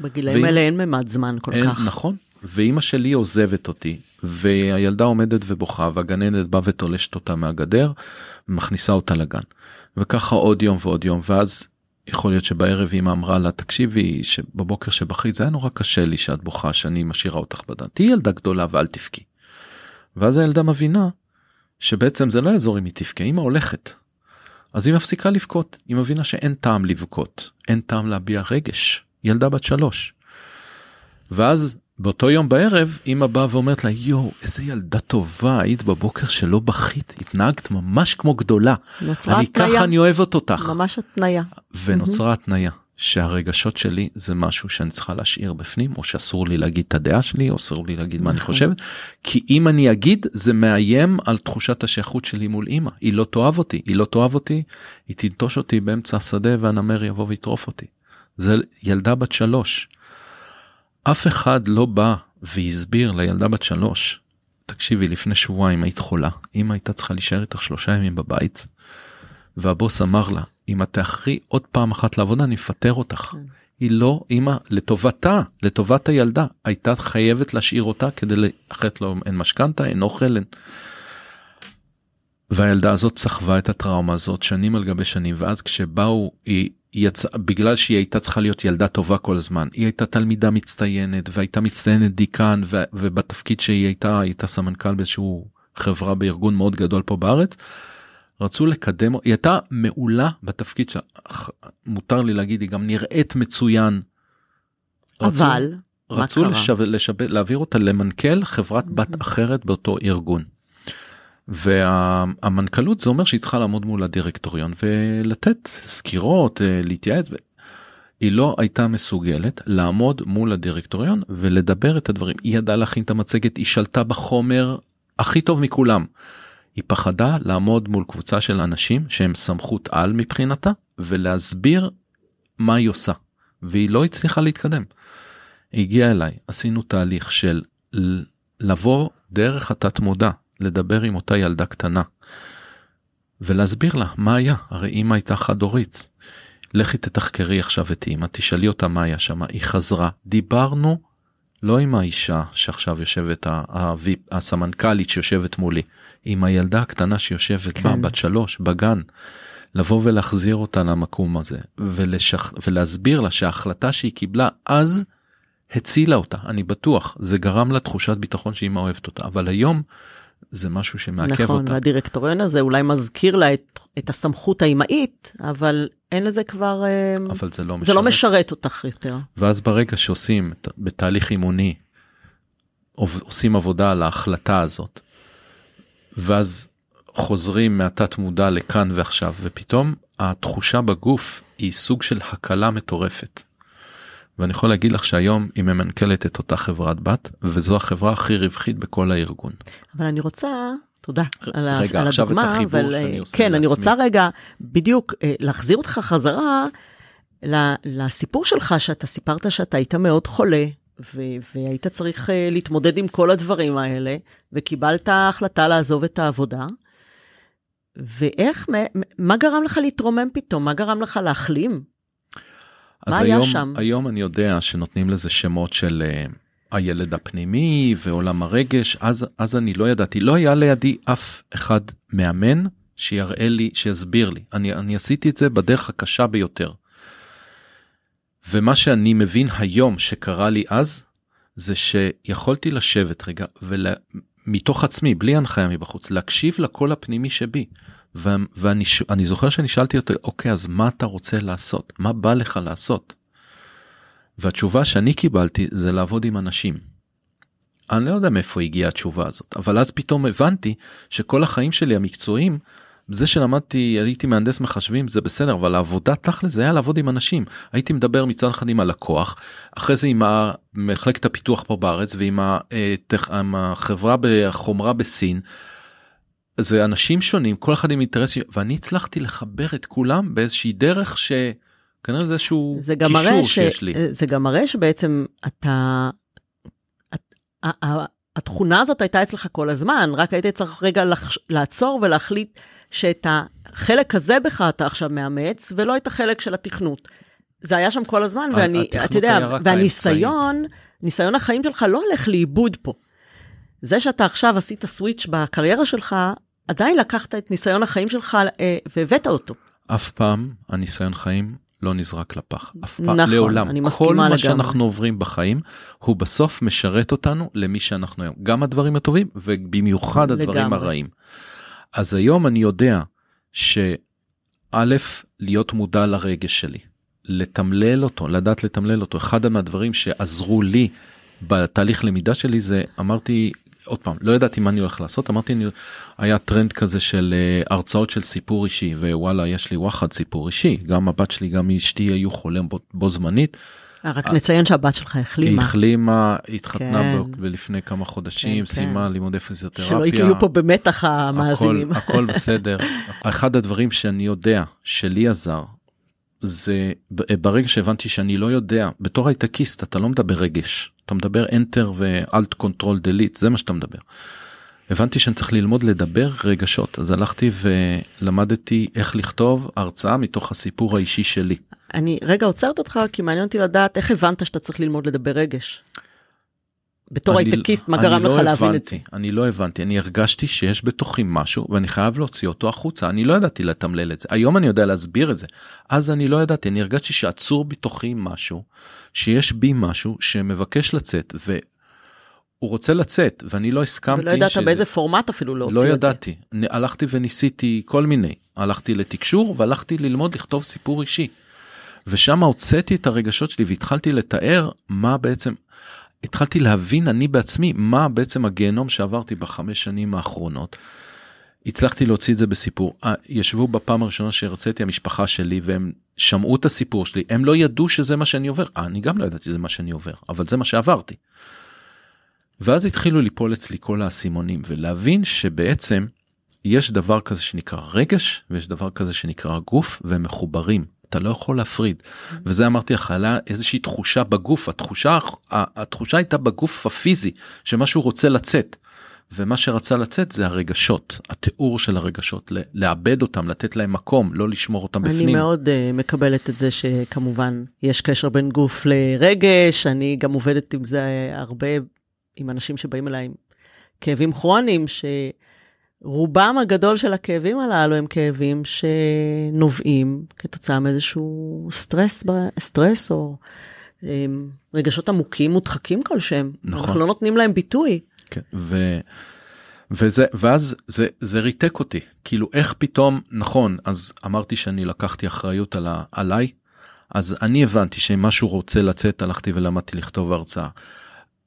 בגילאים האלה אין ממד זמן כל אין, כך. נכון, ואימא שלי עוזבת אותי, והילדה עומדת ובוכה, והגננת באה ותולשת אותה מהגדר, ומכניסה אותה לגן. וככה עוד יום ועוד יום, ואז יכול להיות שבערב אימא אמרה לה, תקשיבי, שבבוקר שבחית, זה היה נורא קשה לי שאת בוכה, שאני משאירה אותך בדן. תהי ילדה גדולה ואל תפקי. ואז הילדה מבינה, שבעצם זה לא יעזור אם היא תפקה, אימא הולכת. אז היא מפסיקה לבכות, היא מבינה שאין טעם לבכות, אין טעם להביע רגש. ילדה בת שלוש. ואז באותו יום בערב, אמא באה ואומרת לה, יואו, איזה ילדה טובה, היית בבוקר שלא בכית, התנהגת ממש כמו גדולה. אני ככה, אני אוהבת אותך. ממש התניה. ונוצרה התניה, שהרגשות שלי זה משהו שאני צריכה להשאיר בפנים, או שאסור לי להגיד את הדעה שלי, או אסור לי להגיד מה אני חושבת, כי אם אני אגיד, זה מאיים על תחושת השייכות שלי מול אמא. היא לא תאהב אותי, היא לא תאהב אותי, היא תנטוש אותי באמצע השדה, והנמר יבוא ויטרוף אותי. זה ילדה בת שלוש. אף אחד לא בא והסביר לילדה בת שלוש, תקשיבי, לפני שבועיים היית חולה, אמא הייתה צריכה להישאר איתך שלושה ימים בבית, והבוס אמר לה, אם את תאחרי עוד פעם אחת לעבודה, אני אפטר אותך. היא לא, אמא, לטובתה, לטובת הילדה, הייתה חייבת להשאיר אותה, כדי לאחרת לו, אין משכנתה, אין אוכל, אין... והילדה הזאת סחבה את הטראומה הזאת, שנים על גבי שנים, ואז כשבאו, היא... יצא, בגלל שהיא הייתה צריכה להיות ילדה טובה כל הזמן, היא הייתה תלמידה מצטיינת, והייתה מצטיינת דיקן, ו, ובתפקיד שהיא הייתה, הייתה סמנכ"ל באיזשהו חברה בארגון מאוד גדול פה בארץ, רצו לקדם, היא הייתה מעולה בתפקיד, שמותר לי להגיד, היא גם נראית מצוין. רצו, אבל, רצו לשב, לשב, להעביר אותה למנכ"ל חברת בת אחרת באותו ארגון. והמנכלות זה אומר שהיא צריכה לעמוד מול הדירקטוריון ולתת סקירות, להתייעץ. היא לא הייתה מסוגלת לעמוד מול הדירקטוריון ולדבר את הדברים. היא ידעה להכין את המצגת, היא שלטה בחומר הכי טוב מכולם. היא פחדה לעמוד מול קבוצה של אנשים שהם סמכות על מבחינתה ולהסביר מה היא עושה. והיא לא הצליחה להתקדם. היא הגיעה אליי, עשינו תהליך של לבוא דרך התת מודע. לדבר עם אותה ילדה קטנה, ולהסביר לה מה היה, הרי אמא הייתה חד-הורית, לכי תתחקרי עכשיו את אמא, תשאלי אותה מה היה שם, היא חזרה, דיברנו, לא עם האישה שעכשיו יושבת, הסמנכלית שיושבת מולי, עם הילדה הקטנה שיושבת בה, בת שלוש, בגן, לבוא ולהחזיר אותה למקום הזה, ולהסביר לה שההחלטה שהיא קיבלה אז, הצילה אותה, אני בטוח, זה גרם לה תחושת ביטחון שאמא אוהבת אותה, אבל היום, זה משהו שמעכב נכון, אותה. נכון, והדירקטוריון הזה אולי מזכיר לה את, את הסמכות האימהית, אבל אין לזה כבר... אבל זה לא משרת. זה לא משרת אותך יותר. ואז ברגע שעושים, בתהליך אימוני, עושים עבודה על ההחלטה הזאת, ואז חוזרים מהתת מודע לכאן ועכשיו, ופתאום התחושה בגוף היא סוג של הקלה מטורפת. ואני יכול להגיד לך שהיום היא ממנכלת את אותה חברת בת, וזו החברה הכי רווחית בכל הארגון. אבל אני רוצה, תודה, על הדוגמה. רגע, עכשיו את החיבור שאני עושה לעצמי. כן, אני רוצה רגע, בדיוק, להחזיר אותך חזרה, לסיפור שלך, שאתה סיפרת שאתה היית מאוד חולה, והיית צריך להתמודד עם כל הדברים האלה, וקיבלת החלטה לעזוב את העבודה, ואיך, מה גרם לך להתרומם פתאום? מה גרם לך להחלים? אז היום, היום אני יודע שנותנים לזה שמות של uh, הילד הפנימי ועולם הרגש, אז, אז אני לא ידעתי, לא היה לידי אף אחד מאמן שיראה לי, שיסביר לי. אני, אני עשיתי את זה בדרך הקשה ביותר. ומה שאני מבין היום שקרה לי אז, זה שיכולתי לשבת רגע, ומתוך עצמי, בלי הנחיה מבחוץ, להקשיב לקול הפנימי שבי. ואני אני זוכר שאני שאלתי אותו, אוקיי, אז מה אתה רוצה לעשות? מה בא לך לעשות? והתשובה שאני קיבלתי זה לעבוד עם אנשים. אני לא יודע מאיפה הגיעה התשובה הזאת, אבל אז פתאום הבנתי שכל החיים שלי המקצועיים, זה שלמדתי, הייתי מהנדס מחשבים, זה בסדר, אבל העבודה תכל'ס זה היה לעבוד עם אנשים. הייתי מדבר מצד אחד עם הלקוח, אחרי זה עם מחלקת הפיתוח פה בארץ, ועם החברה בחומרה בסין, זה אנשים שונים, כל אחד עם אינטרס, ואני הצלחתי לחבר את כולם באיזושהי דרך שכנראה זה איזשהו קישור שיש לי. זה גם מראה שבעצם אתה, התכונה הזאת הייתה אצלך כל הזמן, רק היית צריך רגע לעצור ולהחליט שאת החלק הזה בך אתה עכשיו מאמץ, ולא את החלק של התכנות. זה היה שם כל הזמן, והניסיון, ניסיון החיים שלך לא הולך לאיבוד פה. זה שאתה עכשיו עשית סוויץ' בקריירה שלך, עדיין לקחת את ניסיון החיים שלך והבאת אותו. אף פעם הניסיון חיים לא נזרק לפח, אף פעם, נכון, לעולם. כל מה לגמרי. שאנחנו עוברים בחיים, הוא בסוף משרת אותנו למי שאנחנו היום. גם הדברים הטובים, ובמיוחד הדברים לגמרי. הרעים. אז היום אני יודע, שא' להיות מודע לרגש שלי, לתמלל אותו, לדעת לתמלל אותו. אחד מהדברים שעזרו לי, בתהליך למידה שלי זה, אמרתי, עוד פעם, לא ידעתי מה אני הולך לעשות, אמרתי, היה טרנד כזה של הרצאות של סיפור אישי, ווואלה, יש לי וואחד סיפור אישי, גם הבת שלי, גם אשתי היו חולים בו, בו זמנית. רק 아, נציין שהבת שלך החלימה. היא החלימה, התחתנה כן. בו, לפני כמה חודשים, כן, סיימה כן. לימודי פיזיותרפיה. שלא יהיו פה במתח המאזינים. הכל, הכל בסדר. אחד הדברים שאני יודע, שלי עזר, זה ברגע שהבנתי שאני לא יודע, בתור הייטקיסט אתה לא מדבר רגש, אתה מדבר enter ו-alt control delete, זה מה שאתה מדבר. הבנתי שאני צריך ללמוד לדבר רגשות, אז הלכתי ולמדתי איך לכתוב הרצאה מתוך הסיפור האישי שלי. אני רגע עוצרת אותך, כי מעניין אותי לדעת איך הבנת שאתה צריך ללמוד לדבר רגש. בתור הייטקיסט, מה גרם לך להבין את זה? אני לא הבנתי, אני הרגשתי שיש בתוכי משהו, ואני חייב להוציא אותו החוצה, אני לא ידעתי לתמלל את זה, היום אני יודע להסביר את זה, אז אני לא ידעתי, אני הרגשתי שעצור בתוכי משהו, שיש בי משהו שמבקש לצאת, והוא רוצה לצאת, ואני לא הסכמתי. ולא ידעת באיזה פורמט אפילו להוציא את זה. לא ידעתי, הלכתי וניסיתי כל מיני, הלכתי לתקשור, והלכתי ללמוד לכתוב סיפור אישי, ושם הוצאתי את הרגשות שלי, והתחלתי לתאר מה בעצם התחלתי להבין אני בעצמי מה בעצם הגיהנום שעברתי בחמש שנים האחרונות. הצלחתי להוציא את זה בסיפור. ישבו בפעם הראשונה שהרציתי המשפחה שלי, והם שמעו את הסיפור שלי. הם לא ידעו שזה מה שאני עובר. אני גם לא ידעתי שזה מה שאני עובר, אבל זה מה שעברתי. ואז התחילו ליפול אצלי כל הסימונים, ולהבין שבעצם יש דבר כזה שנקרא רגש, ויש דבר כזה שנקרא גוף, והם מחוברים. אתה לא יכול להפריד, וזה אמרתי לך, עלה איזושהי תחושה בגוף, התחושה, התחושה הייתה בגוף הפיזי, שמשהו רוצה לצאת, ומה שרצה לצאת זה הרגשות, התיאור של הרגשות, לאבד אותם, לתת להם מקום, לא לשמור אותם בפנים. אני מאוד uh, מקבלת את זה שכמובן יש קשר בין גוף לרגש, אני גם עובדת עם זה הרבה, עם אנשים שבאים אליי עם כאבים כרוניים, ש... רובם הגדול של הכאבים הללו הם כאבים שנובעים כתוצאה מאיזשהו סטרס, סטרס או רגשות עמוקים מודחקים כלשהם. נכון. אנחנו לא נותנים להם ביטוי. כן, ו, וזה, ואז זה, זה ריתק אותי. כאילו איך פתאום, נכון, אז אמרתי שאני לקחתי אחריות על ה, עליי, אז אני הבנתי שמשהו רוצה לצאת, הלכתי ולמדתי לכתוב הרצאה.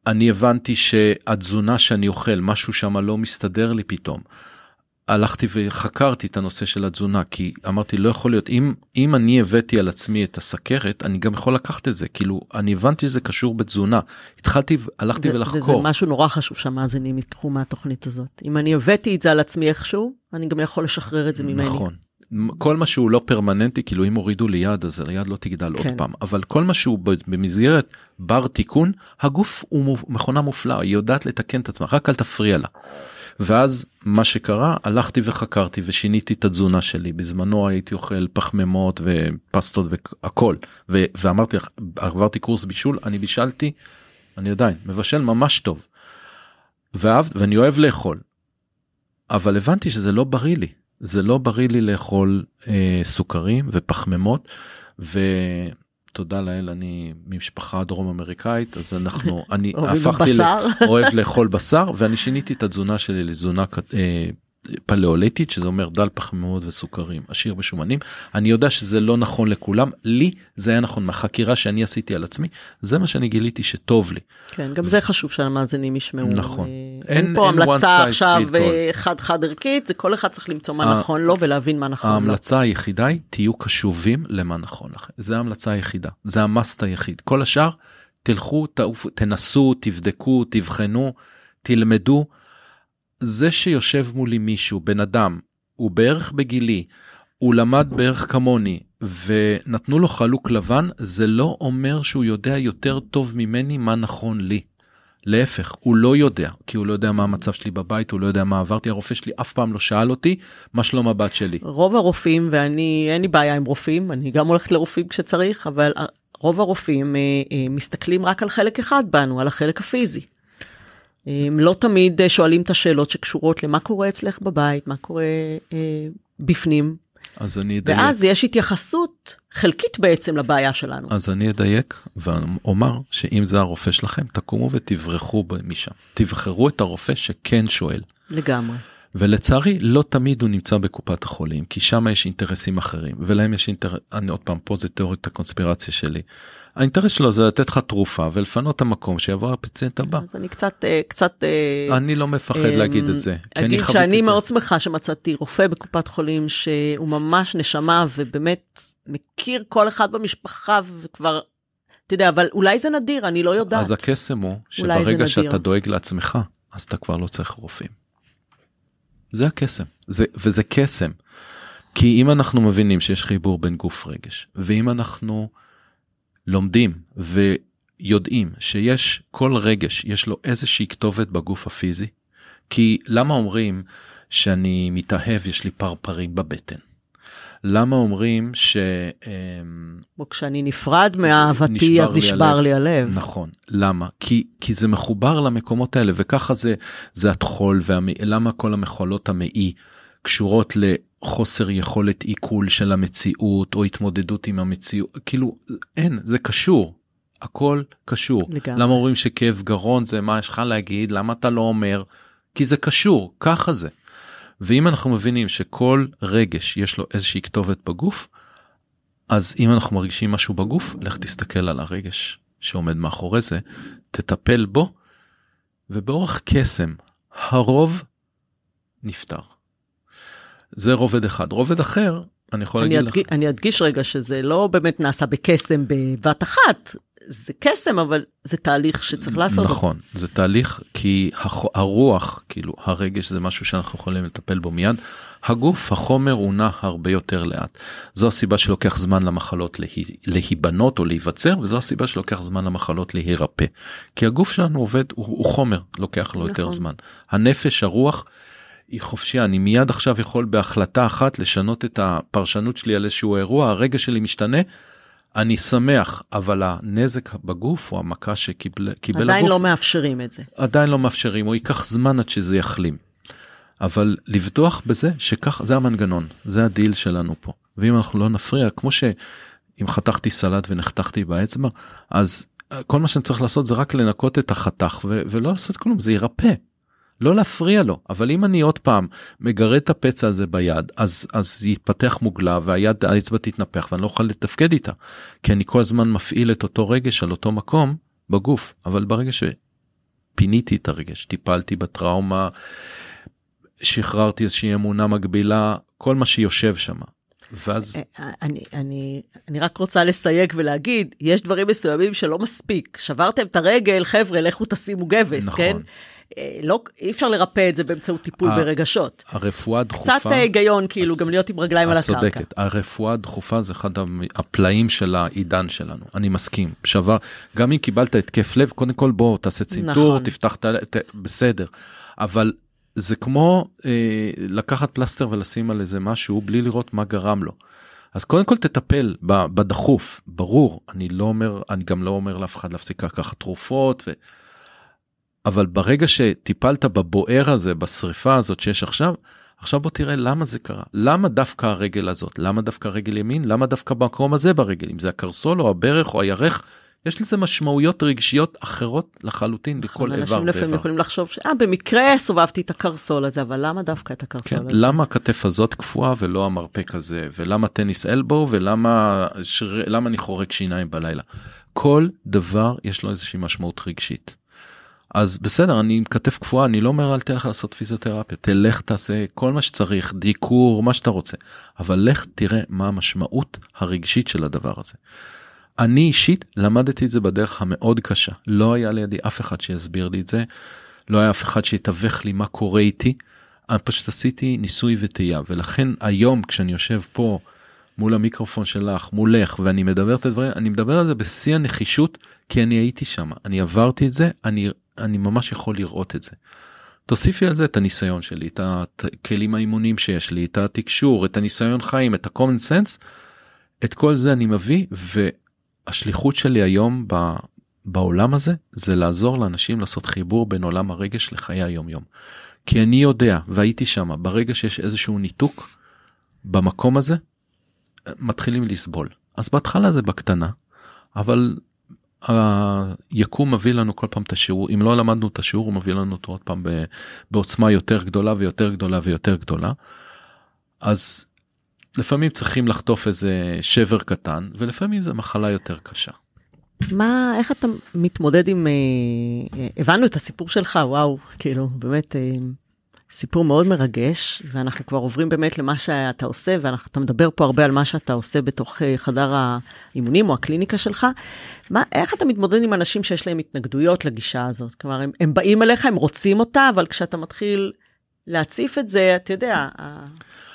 אני הבנתי שהתזונה שאני אוכל, משהו שם לא מסתדר לי פתאום. הלכתי וחקרתי את הנושא של התזונה, כי אמרתי, לא יכול להיות, אם, אם אני הבאתי על עצמי את הסכרת, אני גם יכול לקחת את זה, כאילו, אני הבנתי שזה קשור בתזונה. התחלתי, הלכתי זה, ולחקור. זה, זה משהו נורא חשוב שהמאזינים יקחו מהתוכנית הזאת. אם אני הבאתי את זה על עצמי איכשהו, אני גם יכול לשחרר את זה ממני. נכון. כל מה שהוא לא פרמננטי, כאילו אם הורידו לי יד, אז היד לא תגדל עוד פעם. אבל כל מה שהוא במסגרת בר תיקון, הגוף הוא מכונה מופלאה, היא יודעת לתקן את עצמה, רק אל תפריע לה. ואז מה שקרה, הלכתי וחקרתי ושיניתי את התזונה שלי. בזמנו הייתי אוכל פחמימות ופסטות והכל. ואמרתי, עברתי קורס בישול, אני בישלתי, אני עדיין, מבשל ממש טוב. ואני אוהב לאכול. אבל הבנתי שזה לא בריא לי. זה לא בריא לי לאכול אה, סוכרים ופחממות, ותודה לאל, אני ממשפחה דרום אמריקאית, אז אנחנו, אני הפכתי, אוהב לאכול בשר, ואני שיניתי את התזונה שלי לתזונה אה, פלאוליטית, שזה אומר דל פחממות וסוכרים, עשיר בשומנים, אני יודע שזה לא נכון לכולם, לי זה היה נכון, מהחקירה שאני עשיתי על עצמי, זה מה שאני גיליתי שטוב לי. כן, גם ו... זה חשוב שהמאזינים ישמעו. נכון. אין, אין פה אין המלצה עכשיו חד-חד ערכית, זה כל אחד צריך למצוא מה ה... נכון לו, לא, ולהבין מה נכון לו. ההמלצה לא. היחידה היא, תהיו קשובים למה נכון לכם. זה ההמלצה היחידה, זה המסט היחיד. כל השאר, תלכו, תעוף, תנסו, תבדקו, תבחנו, תלמדו, זה שיושב מולי מישהו, בן אדם, הוא בערך בגילי, הוא למד בערך כמוני, ונתנו לו חלוק לבן, זה לא אומר שהוא יודע יותר טוב ממני מה נכון לי. להפך, הוא לא יודע, כי הוא לא יודע מה המצב שלי בבית, הוא לא יודע מה עברתי, הרופא שלי אף פעם לא שאל אותי, מה שלום הבת שלי. רוב הרופאים, ואני, אין לי בעיה עם רופאים, אני גם הולכת לרופאים כשצריך, אבל רוב הרופאים מסתכלים רק על חלק אחד בנו, על החלק הפיזי. הם לא תמיד שואלים את השאלות שקשורות למה קורה אצלך בבית, מה קורה אה, בפנים. אז אני אדייק. ואז יש התייחסות חלקית בעצם לבעיה שלנו. אז אני אדייק ואומר שאם זה הרופא שלכם, תקומו ותברחו משם. תבחרו את הרופא שכן שואל. לגמרי. ולצערי, לא תמיד הוא נמצא בקופת החולים, כי שם יש אינטרסים אחרים, ולהם יש אינטרס, אני עוד פעם פה, זה תיאורית הקונספירציה שלי. האינטרס שלו זה לתת לך תרופה, ולפנות המקום שיבוא הפציינט הבא. אז אני קצת, קצת... אני לא מפחד להגיד את זה. אגיד שאני מאוד שמחה שמצאתי רופא בקופת חולים, שהוא ממש נשמה, ובאמת מכיר כל אחד במשפחה, וכבר... אתה יודע, אבל אולי זה נדיר, אני לא יודעת. אז הקסם הוא, שברגע שאתה דואג לעצמך, אז אתה כבר לא צריך רופאים. זה הקסם, זה, וזה קסם, כי אם אנחנו מבינים שיש חיבור בין גוף רגש, ואם אנחנו לומדים ויודעים שיש כל רגש, יש לו איזושהי כתובת בגוף הפיזי, כי למה אומרים שאני מתאהב, יש לי פרפרים בבטן? למה אומרים ש... בו, כשאני נפרד מהאהבתי, נשבר לי הלב. נכון, למה? כי, כי זה מחובר למקומות האלה, וככה זה, זה התחול, והמי, למה כל המחולות המאי קשורות לחוסר יכולת עיכול של המציאות, או התמודדות עם המציאות, כאילו, אין, זה קשור, הכל קשור. לגמרי. למה אומרים שכאב גרון זה מה יש לך להגיד, למה אתה לא אומר? כי זה קשור, ככה זה. ואם אנחנו מבינים שכל רגש יש לו איזושהי כתובת בגוף, אז אם אנחנו מרגישים משהו בגוף, לך תסתכל על הרגש שעומד מאחורי זה, תטפל בו, ובאורח קסם, הרוב נפטר. זה רובד אחד. רובד אחר, אני יכול להגיד לך... אני אדגיש רגע שזה לא באמת נעשה בקסם בבת אחת, זה קסם, אבל זה תהליך שצריך לעשות. נכון, זה תהליך, כי הרוח, כאילו הרגש זה משהו שאנחנו יכולים לטפל בו מיד, הגוף, החומר, הוא נע הרבה יותר לאט. זו הסיבה שלוקח זמן למחלות להיבנות או להיווצר, וזו הסיבה שלוקח זמן למחלות להירפא. כי הגוף שלנו עובד, הוא חומר, לוקח לו יותר זמן. הנפש, הרוח, היא חופשייה. אני מיד עכשיו יכול בהחלטה אחת לשנות את הפרשנות שלי על איזשהו אירוע, הרגש שלי משתנה, אני שמח, אבל הנזק בגוף, או המכה שקיבל הגוף... עדיין לא מאפשרים את זה. עדיין לא מאפשרים, או ייקח זמן עד שזה יחלים. אבל לבטוח בזה, שכך, זה המנגנון, זה הדיל שלנו פה. ואם אנחנו לא נפריע, כמו שאם חתכתי סלט ונחתכתי באצבע, אז כל מה שאני צריך לעשות, זה רק לנקות את החתך, ו- ולא לעשות כלום, זה יירפא. לא להפריע לו, אבל אם אני עוד פעם מגרד את הפצע הזה ביד, אז, אז יתפתח מוגלה, והיד האצבע תתנפח, ואני לא אוכל לתפקד איתה, כי אני כל הזמן מפעיל את אותו רגש, על אותו מקום, בגוף, אבל ברגע שפיניתי את הרגש, טיפלתי בטראומה, שחררתי איזושהי אמונה מגבילה, כל מה שיושב שם. ואז... אני, אני, אני רק רוצה לסייג ולהגיד, יש דברים מסוימים שלא מספיק, שברתם את הרגל, חבר'ה, לכו תשימו גבס, נכון. כן? לא, אי אפשר לרפא את זה באמצעות טיפול ה- ברגשות. הרפואה דחופה... קצת ההיגיון, כאילו, הצ... גם להיות עם רגליים על הקרקע. הצודקת. הרפואה דחופה זה אחד הפלאים של העידן שלנו. אני מסכים. שווה, גם אם קיבלת התקף לב, קודם כל בוא, תעשה צינטור, נכון. תפתח, ת... ת... בסדר. אבל זה כמו אה, לקחת פלסטר ולשים על איזה משהו, בלי לראות מה גרם לו. אז קודם כל תטפל בדחוף. ברור, אני לא אומר, אני גם לא אומר לאף אחד להפסיק לקחת תרופות ו... אבל ברגע שטיפלת בבוער הזה, בשריפה הזאת שיש עכשיו, עכשיו בוא תראה למה זה קרה. למה דווקא הרגל הזאת? למה דווקא רגל ימין? למה דווקא במקום הזה ברגל? אם זה הקרסול או הברך או הירך, יש לזה משמעויות רגשיות אחרות לחלוטין בכל איבר ואיבר. אנשים לפעמים יכולים לחשוב ש... אה, במקרה סובבתי את הקרסול הזה, אבל למה דווקא את הקרסול הזה? למה הכתף הזאת קפואה ולא המרפק הזה? ולמה טניס אלבו? ולמה אני חורק שיניים בלילה? כל דבר יש לו איזושהי משמעות רגשית. אז בסדר, אני עם כתף קפואה, אני לא אומר, אל תלך לעשות פיזיותרפיה, תלך תעשה כל מה שצריך, דיקור, מה שאתה רוצה, אבל לך תראה מה המשמעות הרגשית של הדבר הזה. אני אישית למדתי את זה בדרך המאוד קשה, לא היה לידי אף אחד שיסביר לי את זה, לא היה אף אחד שיתווך לי מה קורה איתי, אני פשוט עשיתי ניסוי וטעייה, ולכן היום כשאני יושב פה מול המיקרופון שלך, מולך, ואני מדבר את הדברים, אני מדבר על זה בשיא הנחישות, כי אני הייתי שם, אני עברתי את זה, אני... אני ממש יכול לראות את זה. תוסיפי על זה את הניסיון שלי, את הכלים האימונים שיש לי, את התקשור, את הניסיון חיים, את ה-common sense, את כל זה אני מביא, והשליחות שלי היום ב- בעולם הזה, זה לעזור לאנשים לעשות חיבור בין עולם הרגש לחיי היום-יום. כי אני יודע, והייתי שם, ברגע שיש איזשהו ניתוק, במקום הזה, מתחילים לסבול. אז בהתחלה זה בקטנה, אבל היקום מביא לנו כל פעם את השיעור, אם לא למדנו את השיעור, הוא מביא לנו אותו עוד פעם בעוצמה יותר גדולה ויותר גדולה ויותר גדולה. אז לפעמים צריכים לחטוף איזה שבר קטן, ולפעמים זה מחלה יותר קשה. מה, איך אתה מתמודד עם, הבנו את הסיפור שלך, וואו, כאילו, באמת, סיפור מאוד מרגש, ואנחנו כבר עוברים באמת למה שאתה עושה, ואתה מדבר פה הרבה על מה שאתה עושה בתוך חדר האימונים או הקליניקה שלך. מה, איך אתה מתמודד עם אנשים שיש להם התנגדויות לגישה הזאת? כלומר, הם, הם באים אליך, הם רוצים אותה, אבל כשאתה מתחיל להציף את זה, אתה יודע,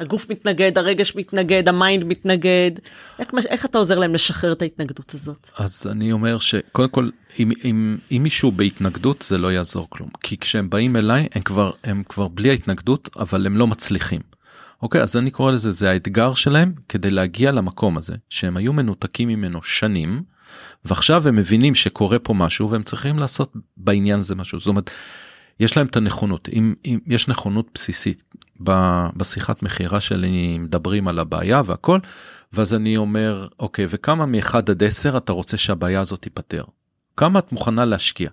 הגוף מתנגד, הרגש מתנגד, המיינד מתנגד. איך, איך אתה עוזר להם לשחרר את ההתנגדות הזאת? אז אני אומר שקודם כל, אם, אם, אם מישהו בהתנגדות, זה לא יעזור כלום. כי כשהם באים אליי, הם כבר, הם כבר בלי ההתנגדות, אבל הם לא מצליחים. אוקיי, אז אני קורא לזה, זה האתגר שלהם, כדי להגיע למקום הזה, שהם היו מנותקים ממנו שנים, ועכשיו הם מבינים שקורה פה משהו, והם צריכים לעשות בעניין הזה משהו. זאת אומרת, יש להם את הנכונות, אם, אם יש נכונות בסיסית, בשיחת מחירה שלי מדברים על הבעיה והכל, ואז אני אומר, אוקיי, וכמה מאחד עד עשר אתה רוצה שהבעיה הזאת תיפטר? כמה את מוכנה להשקיע?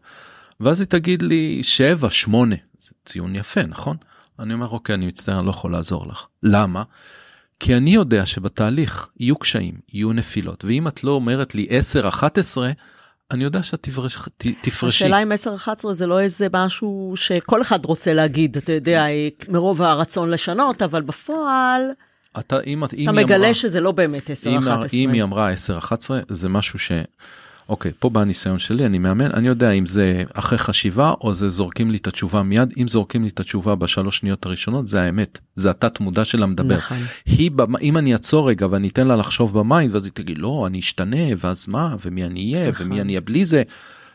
ואז היא תגיד לי, שבע, שמונה, זה ציון יפה, נכון? אני אומר, אוקיי, אני מצטער, אני לא יכול לעזור לך. למה? כי אני יודע שבתהליך יהיו קשיים, יהיו נפילות, ואם את לא אומרת לי עשר, אחת עשרה, אני יודע שאת תפרש, ת, תפרשי. השאלה עם עשר אחת עשרה זה לא איזה משהו שכל אחד רוצה להגיד, אתה יודע, מרוב הרצון לשנות, אבל בפועל, אתה, אם, אתה אם מגלה אמרה, שזה לא באמת עשר אחת עשרה. אם היא אמרה עשר אחת עשרה, זה משהו ש, אוקיי, פה בא הניסיון שלי, אני מאמן, אני יודע אם זה אחרי חשיבה, או זה זורקים לי את התשובה מיד, אם זורקים לי את התשובה בשלוש שניות הראשונות, זה האמת, זה התת מודע שלה מדבר. נכון. היא, אם אני אעצור רגע, ואני אתן לה לחשוב במיינד, ואז היא תגיד, לא, אני אשתנה, ואז מה, ומי אני יהיה, נכון. ומי אני יהיה בלי זה,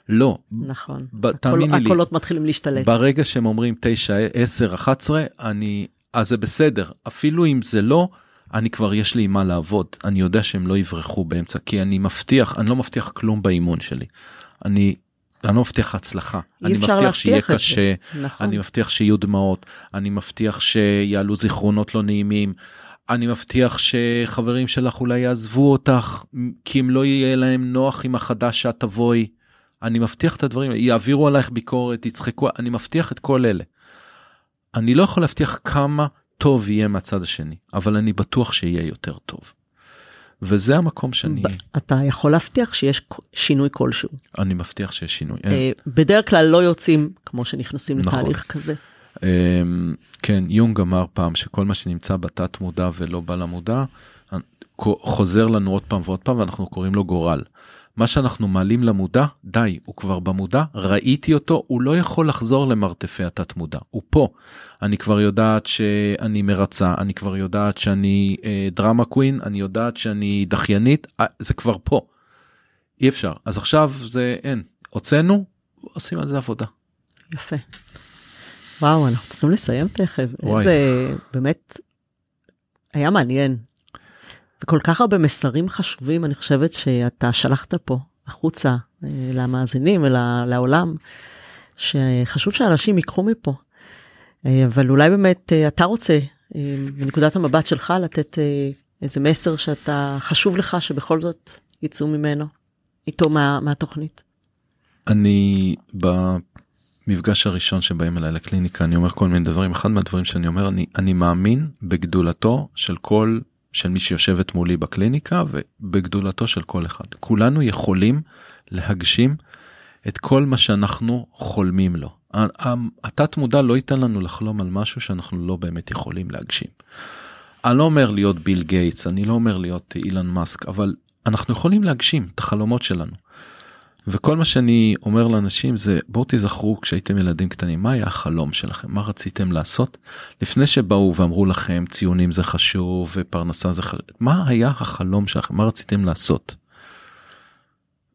לא. נכון. ב- תאמיני לי. הקולות מתחילים להשתלט. ברגע שהם אומרים תשע, עשר, אחת עשרה, אני, אז זה בסדר, אפילו אם זה לא, אני כבר יש לי מה לעבוד, אני יודע שהם לא יברחו באמצע, כי אני מבטיח, אני לא מבטיח כלום באימון שלי. אני, אני לא מבטיח הצלחה, אני מבטיח שיהיה קשה, נכון. אני מבטיח שיהיו דמעות, אני מבטיח שיעלו זיכרונות לא נעימים, אני מבטיח שחברים שלך אולי יעזבו אותך, כי אם לא יהיה להם נוח עם החדש שאת תבואי, אני מבטיח את הדברים, יעבירו עלייך ביקורת, יצחקו, אני מבטיח את כל אלה. אני לא יכול להבטיח כמה טוב יהיה מהצד השני, אבל אני בטוח שיהיה יותר טוב. וזה המקום שאני... אתה יכול להבטיח שיש שינוי כלשהו. אני מבטיח שיש שינוי. בדרך כלל לא יוצאים כמו שנכנסים לתהליך כזה. כן, יונג אמר פעם שכל מה שנמצא בתת מודע ולא בעל המודע, חוזר לנו עוד פעם ועוד פעם, ואנחנו קוראים לו גורל. מה שאנחנו מעלים למודע, די, הוא כבר במודע, ראיתי אותו, הוא לא יכול לחזור למרתפי התת מודע, הוא פה. אני כבר יודעת שאני מרצה, אני כבר יודעת שאני אה, דרמה קווין, אני יודעת שאני דחיינית, אה, זה כבר פה. אי אפשר. אז עכשיו זה אין. הוצאנו, עושים על זה עבודה. יפה. וואו, אנחנו צריכים לסיים תכף. זה באמת היה מעניין. וכל כך הרבה מסרים חשובים, אני חושבת שאתה שלחת פה, החוצה, למאזינים, לעולם, שחשוב שאנשים יקחו מפה. אבל אולי באמת אתה רוצה, בנקודת המבט שלך, לתת איזה מסר שאתה חשוב לך, שבכל זאת יצאו ממנו, איתו מה, מהתוכנית. אני, במפגש הראשון שבאים אליי לקליניקה, אני אומר כל מיני דברים. אחד מהדברים שאני אומר, אני, אני מאמין בגדולתו של כל של מי שיושבת מולי בקליניקה, ובגדולתו של כל אחד. כולנו יכולים להגשים את כל מה שאנחנו חולמים לו. התת מודע לא ייתן לנו לחלום על משהו שאנחנו לא באמת יכולים להגשים. אני לא אומר להיות ביל גייטס, אני לא אומר להיות אילן מאסק, אבל אנחנו יכולים להגשים את החלומות שלנו. וכל מה שאני אומר לאנשים זה, בואו תזכרו כשהייתם ילדים קטנים, מה היה החלום שלכם? מה רציתם לעשות? לפני שבאו ואמרו לכם, ציונים זה חשוב ופרנסה זה חשוב, מה היה החלום שלכם? מה רציתם לעשות?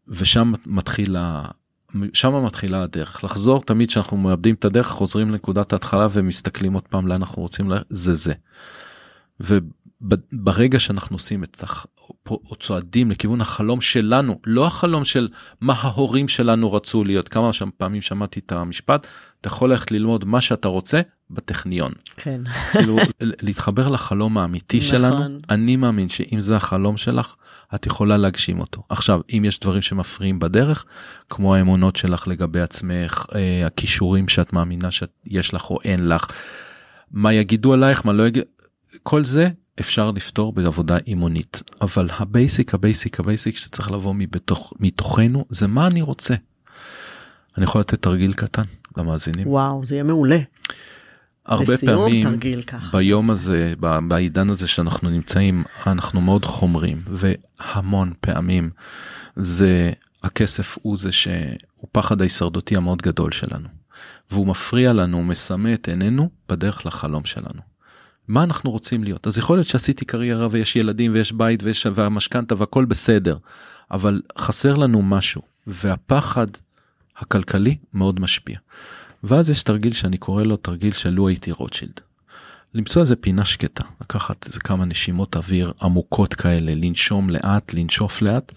ושם מתחילה, שם מתחילה הדרך. לחזור תמיד שאנחנו מאבדים את הדרך, חוזרים לנקודת ההתחלה ומסתכלים עוד פעם לאן אנחנו רוצים, לה... זה זה. וברגע שאנחנו עושים את או צועדים לכיוון החלום שלנו, לא החלום של מה ההורים שלנו רצו להיות. כמה פעמים שמעתי את המשפט, אתה יכול ללכת ללמוד מה שאתה רוצה בטכניון. כן. כאילו, להתחבר לחלום האמיתי שלנו. אני מאמין שאם זה החלום שלך, את יכולה להגשים אותו. עכשיו, אם יש דברים שמפריעים בדרך, כמו האמונות שלך לגבי עצמך, הכישורים שאת מאמינה שיש לך או אין לך, מה יגידו עלייך, מה לא יגידו, כל זה אפשר לפתור בעבודה אימונית. אבל הבייסיק, הבייסיק, הבייסיק שצריך לבוא מבתוך, מתוכנו, זה מה אני רוצה. אני יכול לתת תרגיל קטן למאזינים. וואו, זה יהיה מעולה. הרבה פעמים ביום הזה, בעידן הזה שאנחנו נמצאים, אנחנו מאוד חומרים, והמון פעמים זה, הכסף הוא זה שהוא פחד ההישרדותי המאוד גדול שלנו. והוא מפריע לנו, הוא מסמא את עינינו בדרך לחלום שלנו. מה אנחנו רוצים להיות? אז יכול להיות שעשיתי קריירה ויש ילדים ויש בית ויש משכנתה והכל בסדר, אבל חסר לנו משהו, והפחד הכלכלי מאוד משפיע. ואז יש תרגיל שאני קורא לו תרגיל שלו הייתי רוטשילד. למצוא איזה פינה שקטה, לקחת איזה כמה נשימות אוויר עמוקות כאלה, לנשום לאט, לנשוף לאט,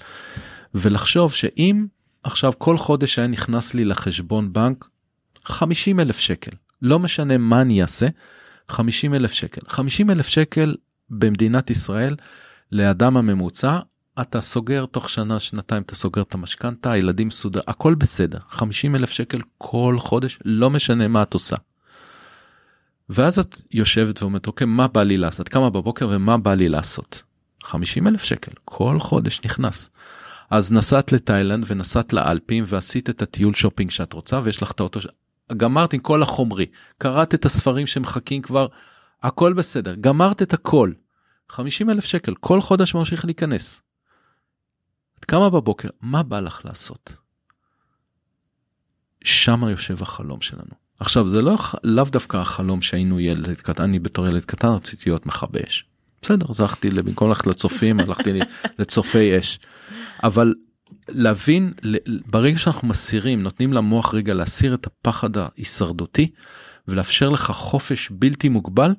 ולחשוב שאם עכשיו כל חודש היה נכנס לי לחשבון בנק, חמישים אלף שקל, לא משנה מה אני אעשה, חמישים אלף שקל. חמישים אלף שקל במדינת ישראל, לאדם הממוצע, אתה סוגר תוך שנה, שנתיים, אתה סוגר את המשכנתה, הילדים סודר, הכל בסדר. חמישים אלף שקל כל חודש, לא משנה מה את עושה. ואז את יושבת ואומרת, אוקיי, מה בא לי לעשות? כמה בבוקר ומה בא לי לעשות? חמישים אלף שקל, כל חודש נכנס. אז נסעת לתאילנד ונסעת לאלפים, ועשית את הטיול שופינג שאת רוצה, ויש לך את האוטו ש... גמרת עם כל החומרי, קראת את הספרים שמחכים כבר, הכל בסדר, גמרת את הכל, חמישים אלף שקל, כל חודש ממשיך להיכנס. את קמה בבוקר, מה בא לך לעשות? שם יושב החלום שלנו. עכשיו, זה לא, לאו דווקא החלום שהיינו ילד קטן, אני בתור ילד קטן רציתי להיות מכבי אש. בסדר, אז הלכתי, במקום ללכת לצופים, הלכתי לצופי אש. אבל... להבין, ברגע שאנחנו מסירים, נותנים למוח רגע להסיר את הפחד ההישרדותי, ולאפשר לך חופש בלתי מוגבל,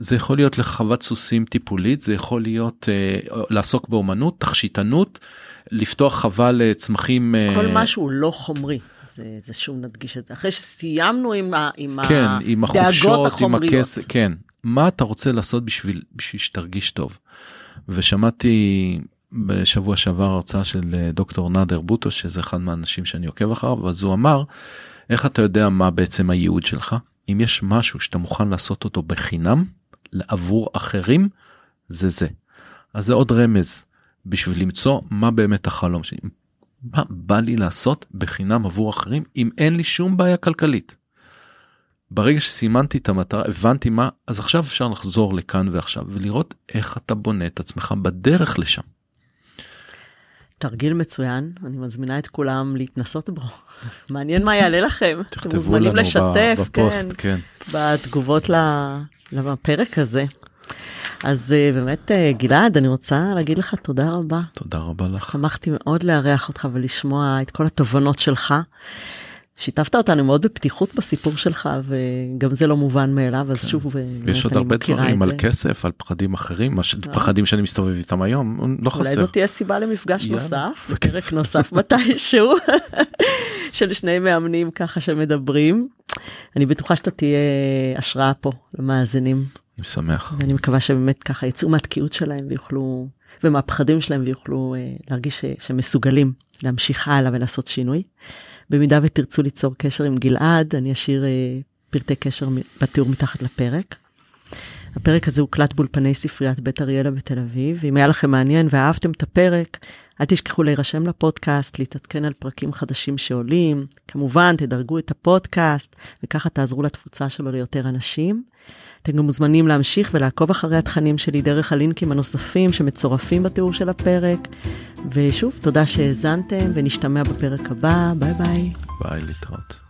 זה יכול להיות לחוות סוסים טיפולית, זה יכול להיות אה, לעסוק באומנות, תכשיטנות, לפתוח חווה לצמחים... כל אה... משהו לא חומרי, זה, זה שום נדגיש את זה. אחרי שסיימנו עם, ה, עם כן, הדאגות החומריות. עם הכס, כן, מה אתה רוצה לעשות בשביל, בשביל שתרגיש טוב? ושמעתי... בשבוע שעבר הרצאה של דוקטור נאדר בוטו, שזה אחד מהאנשים שאני עוקב אחריו, אז הוא אמר, איך אתה יודע מה בעצם הייעוד שלך? אם יש משהו שאתה מוכן לעשות אותו בחינם, לעבור אחרים, זה זה. אז זה עוד רמז, בשביל למצוא מה באמת החלום שלי. מה בא לי לעשות בחינם עבור אחרים, אם אין לי שום בעיה כלכלית? ברגע שסימנתי את המטרה, הבנתי מה, אז עכשיו אפשר לחזור לכאן ועכשיו, ולראות איך אתה בונה את עצמך בדרך לשם. תרגיל מצוין, אני מזמינה את כולם להתנסות בו. מעניין מה יעלה לכם. אתם מוזמנים לשתף, בפוסט, כן, כן. בתגובות לפרק הזה. אז באמת, גלעד, אני רוצה להגיד לך תודה רבה. תודה רבה לך. שמחתי מאוד לארח אותך ולשמוע את כל התובנות שלך. שיתפת אותנו מאוד בפתיחות בסיפור שלך, וגם זה לא מובן מאליו, אז כן. שוב, יש עוד הרבה דברים על כסף, על פחדים אחרים, פחדים שאני מסתובב איתם היום, לא חסר. אולי זאת תהיה סיבה למפגש יאללה. נוסף, בפרק נוסף מתישהו, של שני מאמנים ככה שמדברים. אני בטוחה שאתה תהיה השראה פה למאזינים. אני שמח. ואני מקווה שבאמת ככה יצאו מהתקיעות שלהם ויוכלו, ומהפחדים שלהם ויוכלו להרגיש ש, שמסוגלים להמשיך הלאה ולעשות שינוי. במידה ותרצו ליצור קשר עם גלעד, אני אשאיר אה, פרטי קשר בתיאור מתחת לפרק. הפרק הזה הוקלט באולפני ספריית בית אריאלה בתל אביב. אם היה לכם מעניין ואהבתם את הפרק, אל תשכחו להירשם לפודקאסט, להתעדכן על פרקים חדשים שעולים. כמובן, תדרגו את הפודקאסט, וככה תעזרו לתפוצה שלו ליותר אנשים. אתם גם מוזמנים להמשיך ולעקוב אחרי התכנים שלי דרך הלינקים הנוספים שמצורפים בתיאור של הפרק. ושוב, תודה שהאזנתם, ונשתמע בפרק הבא. ביי ביי. ביי, להתראות.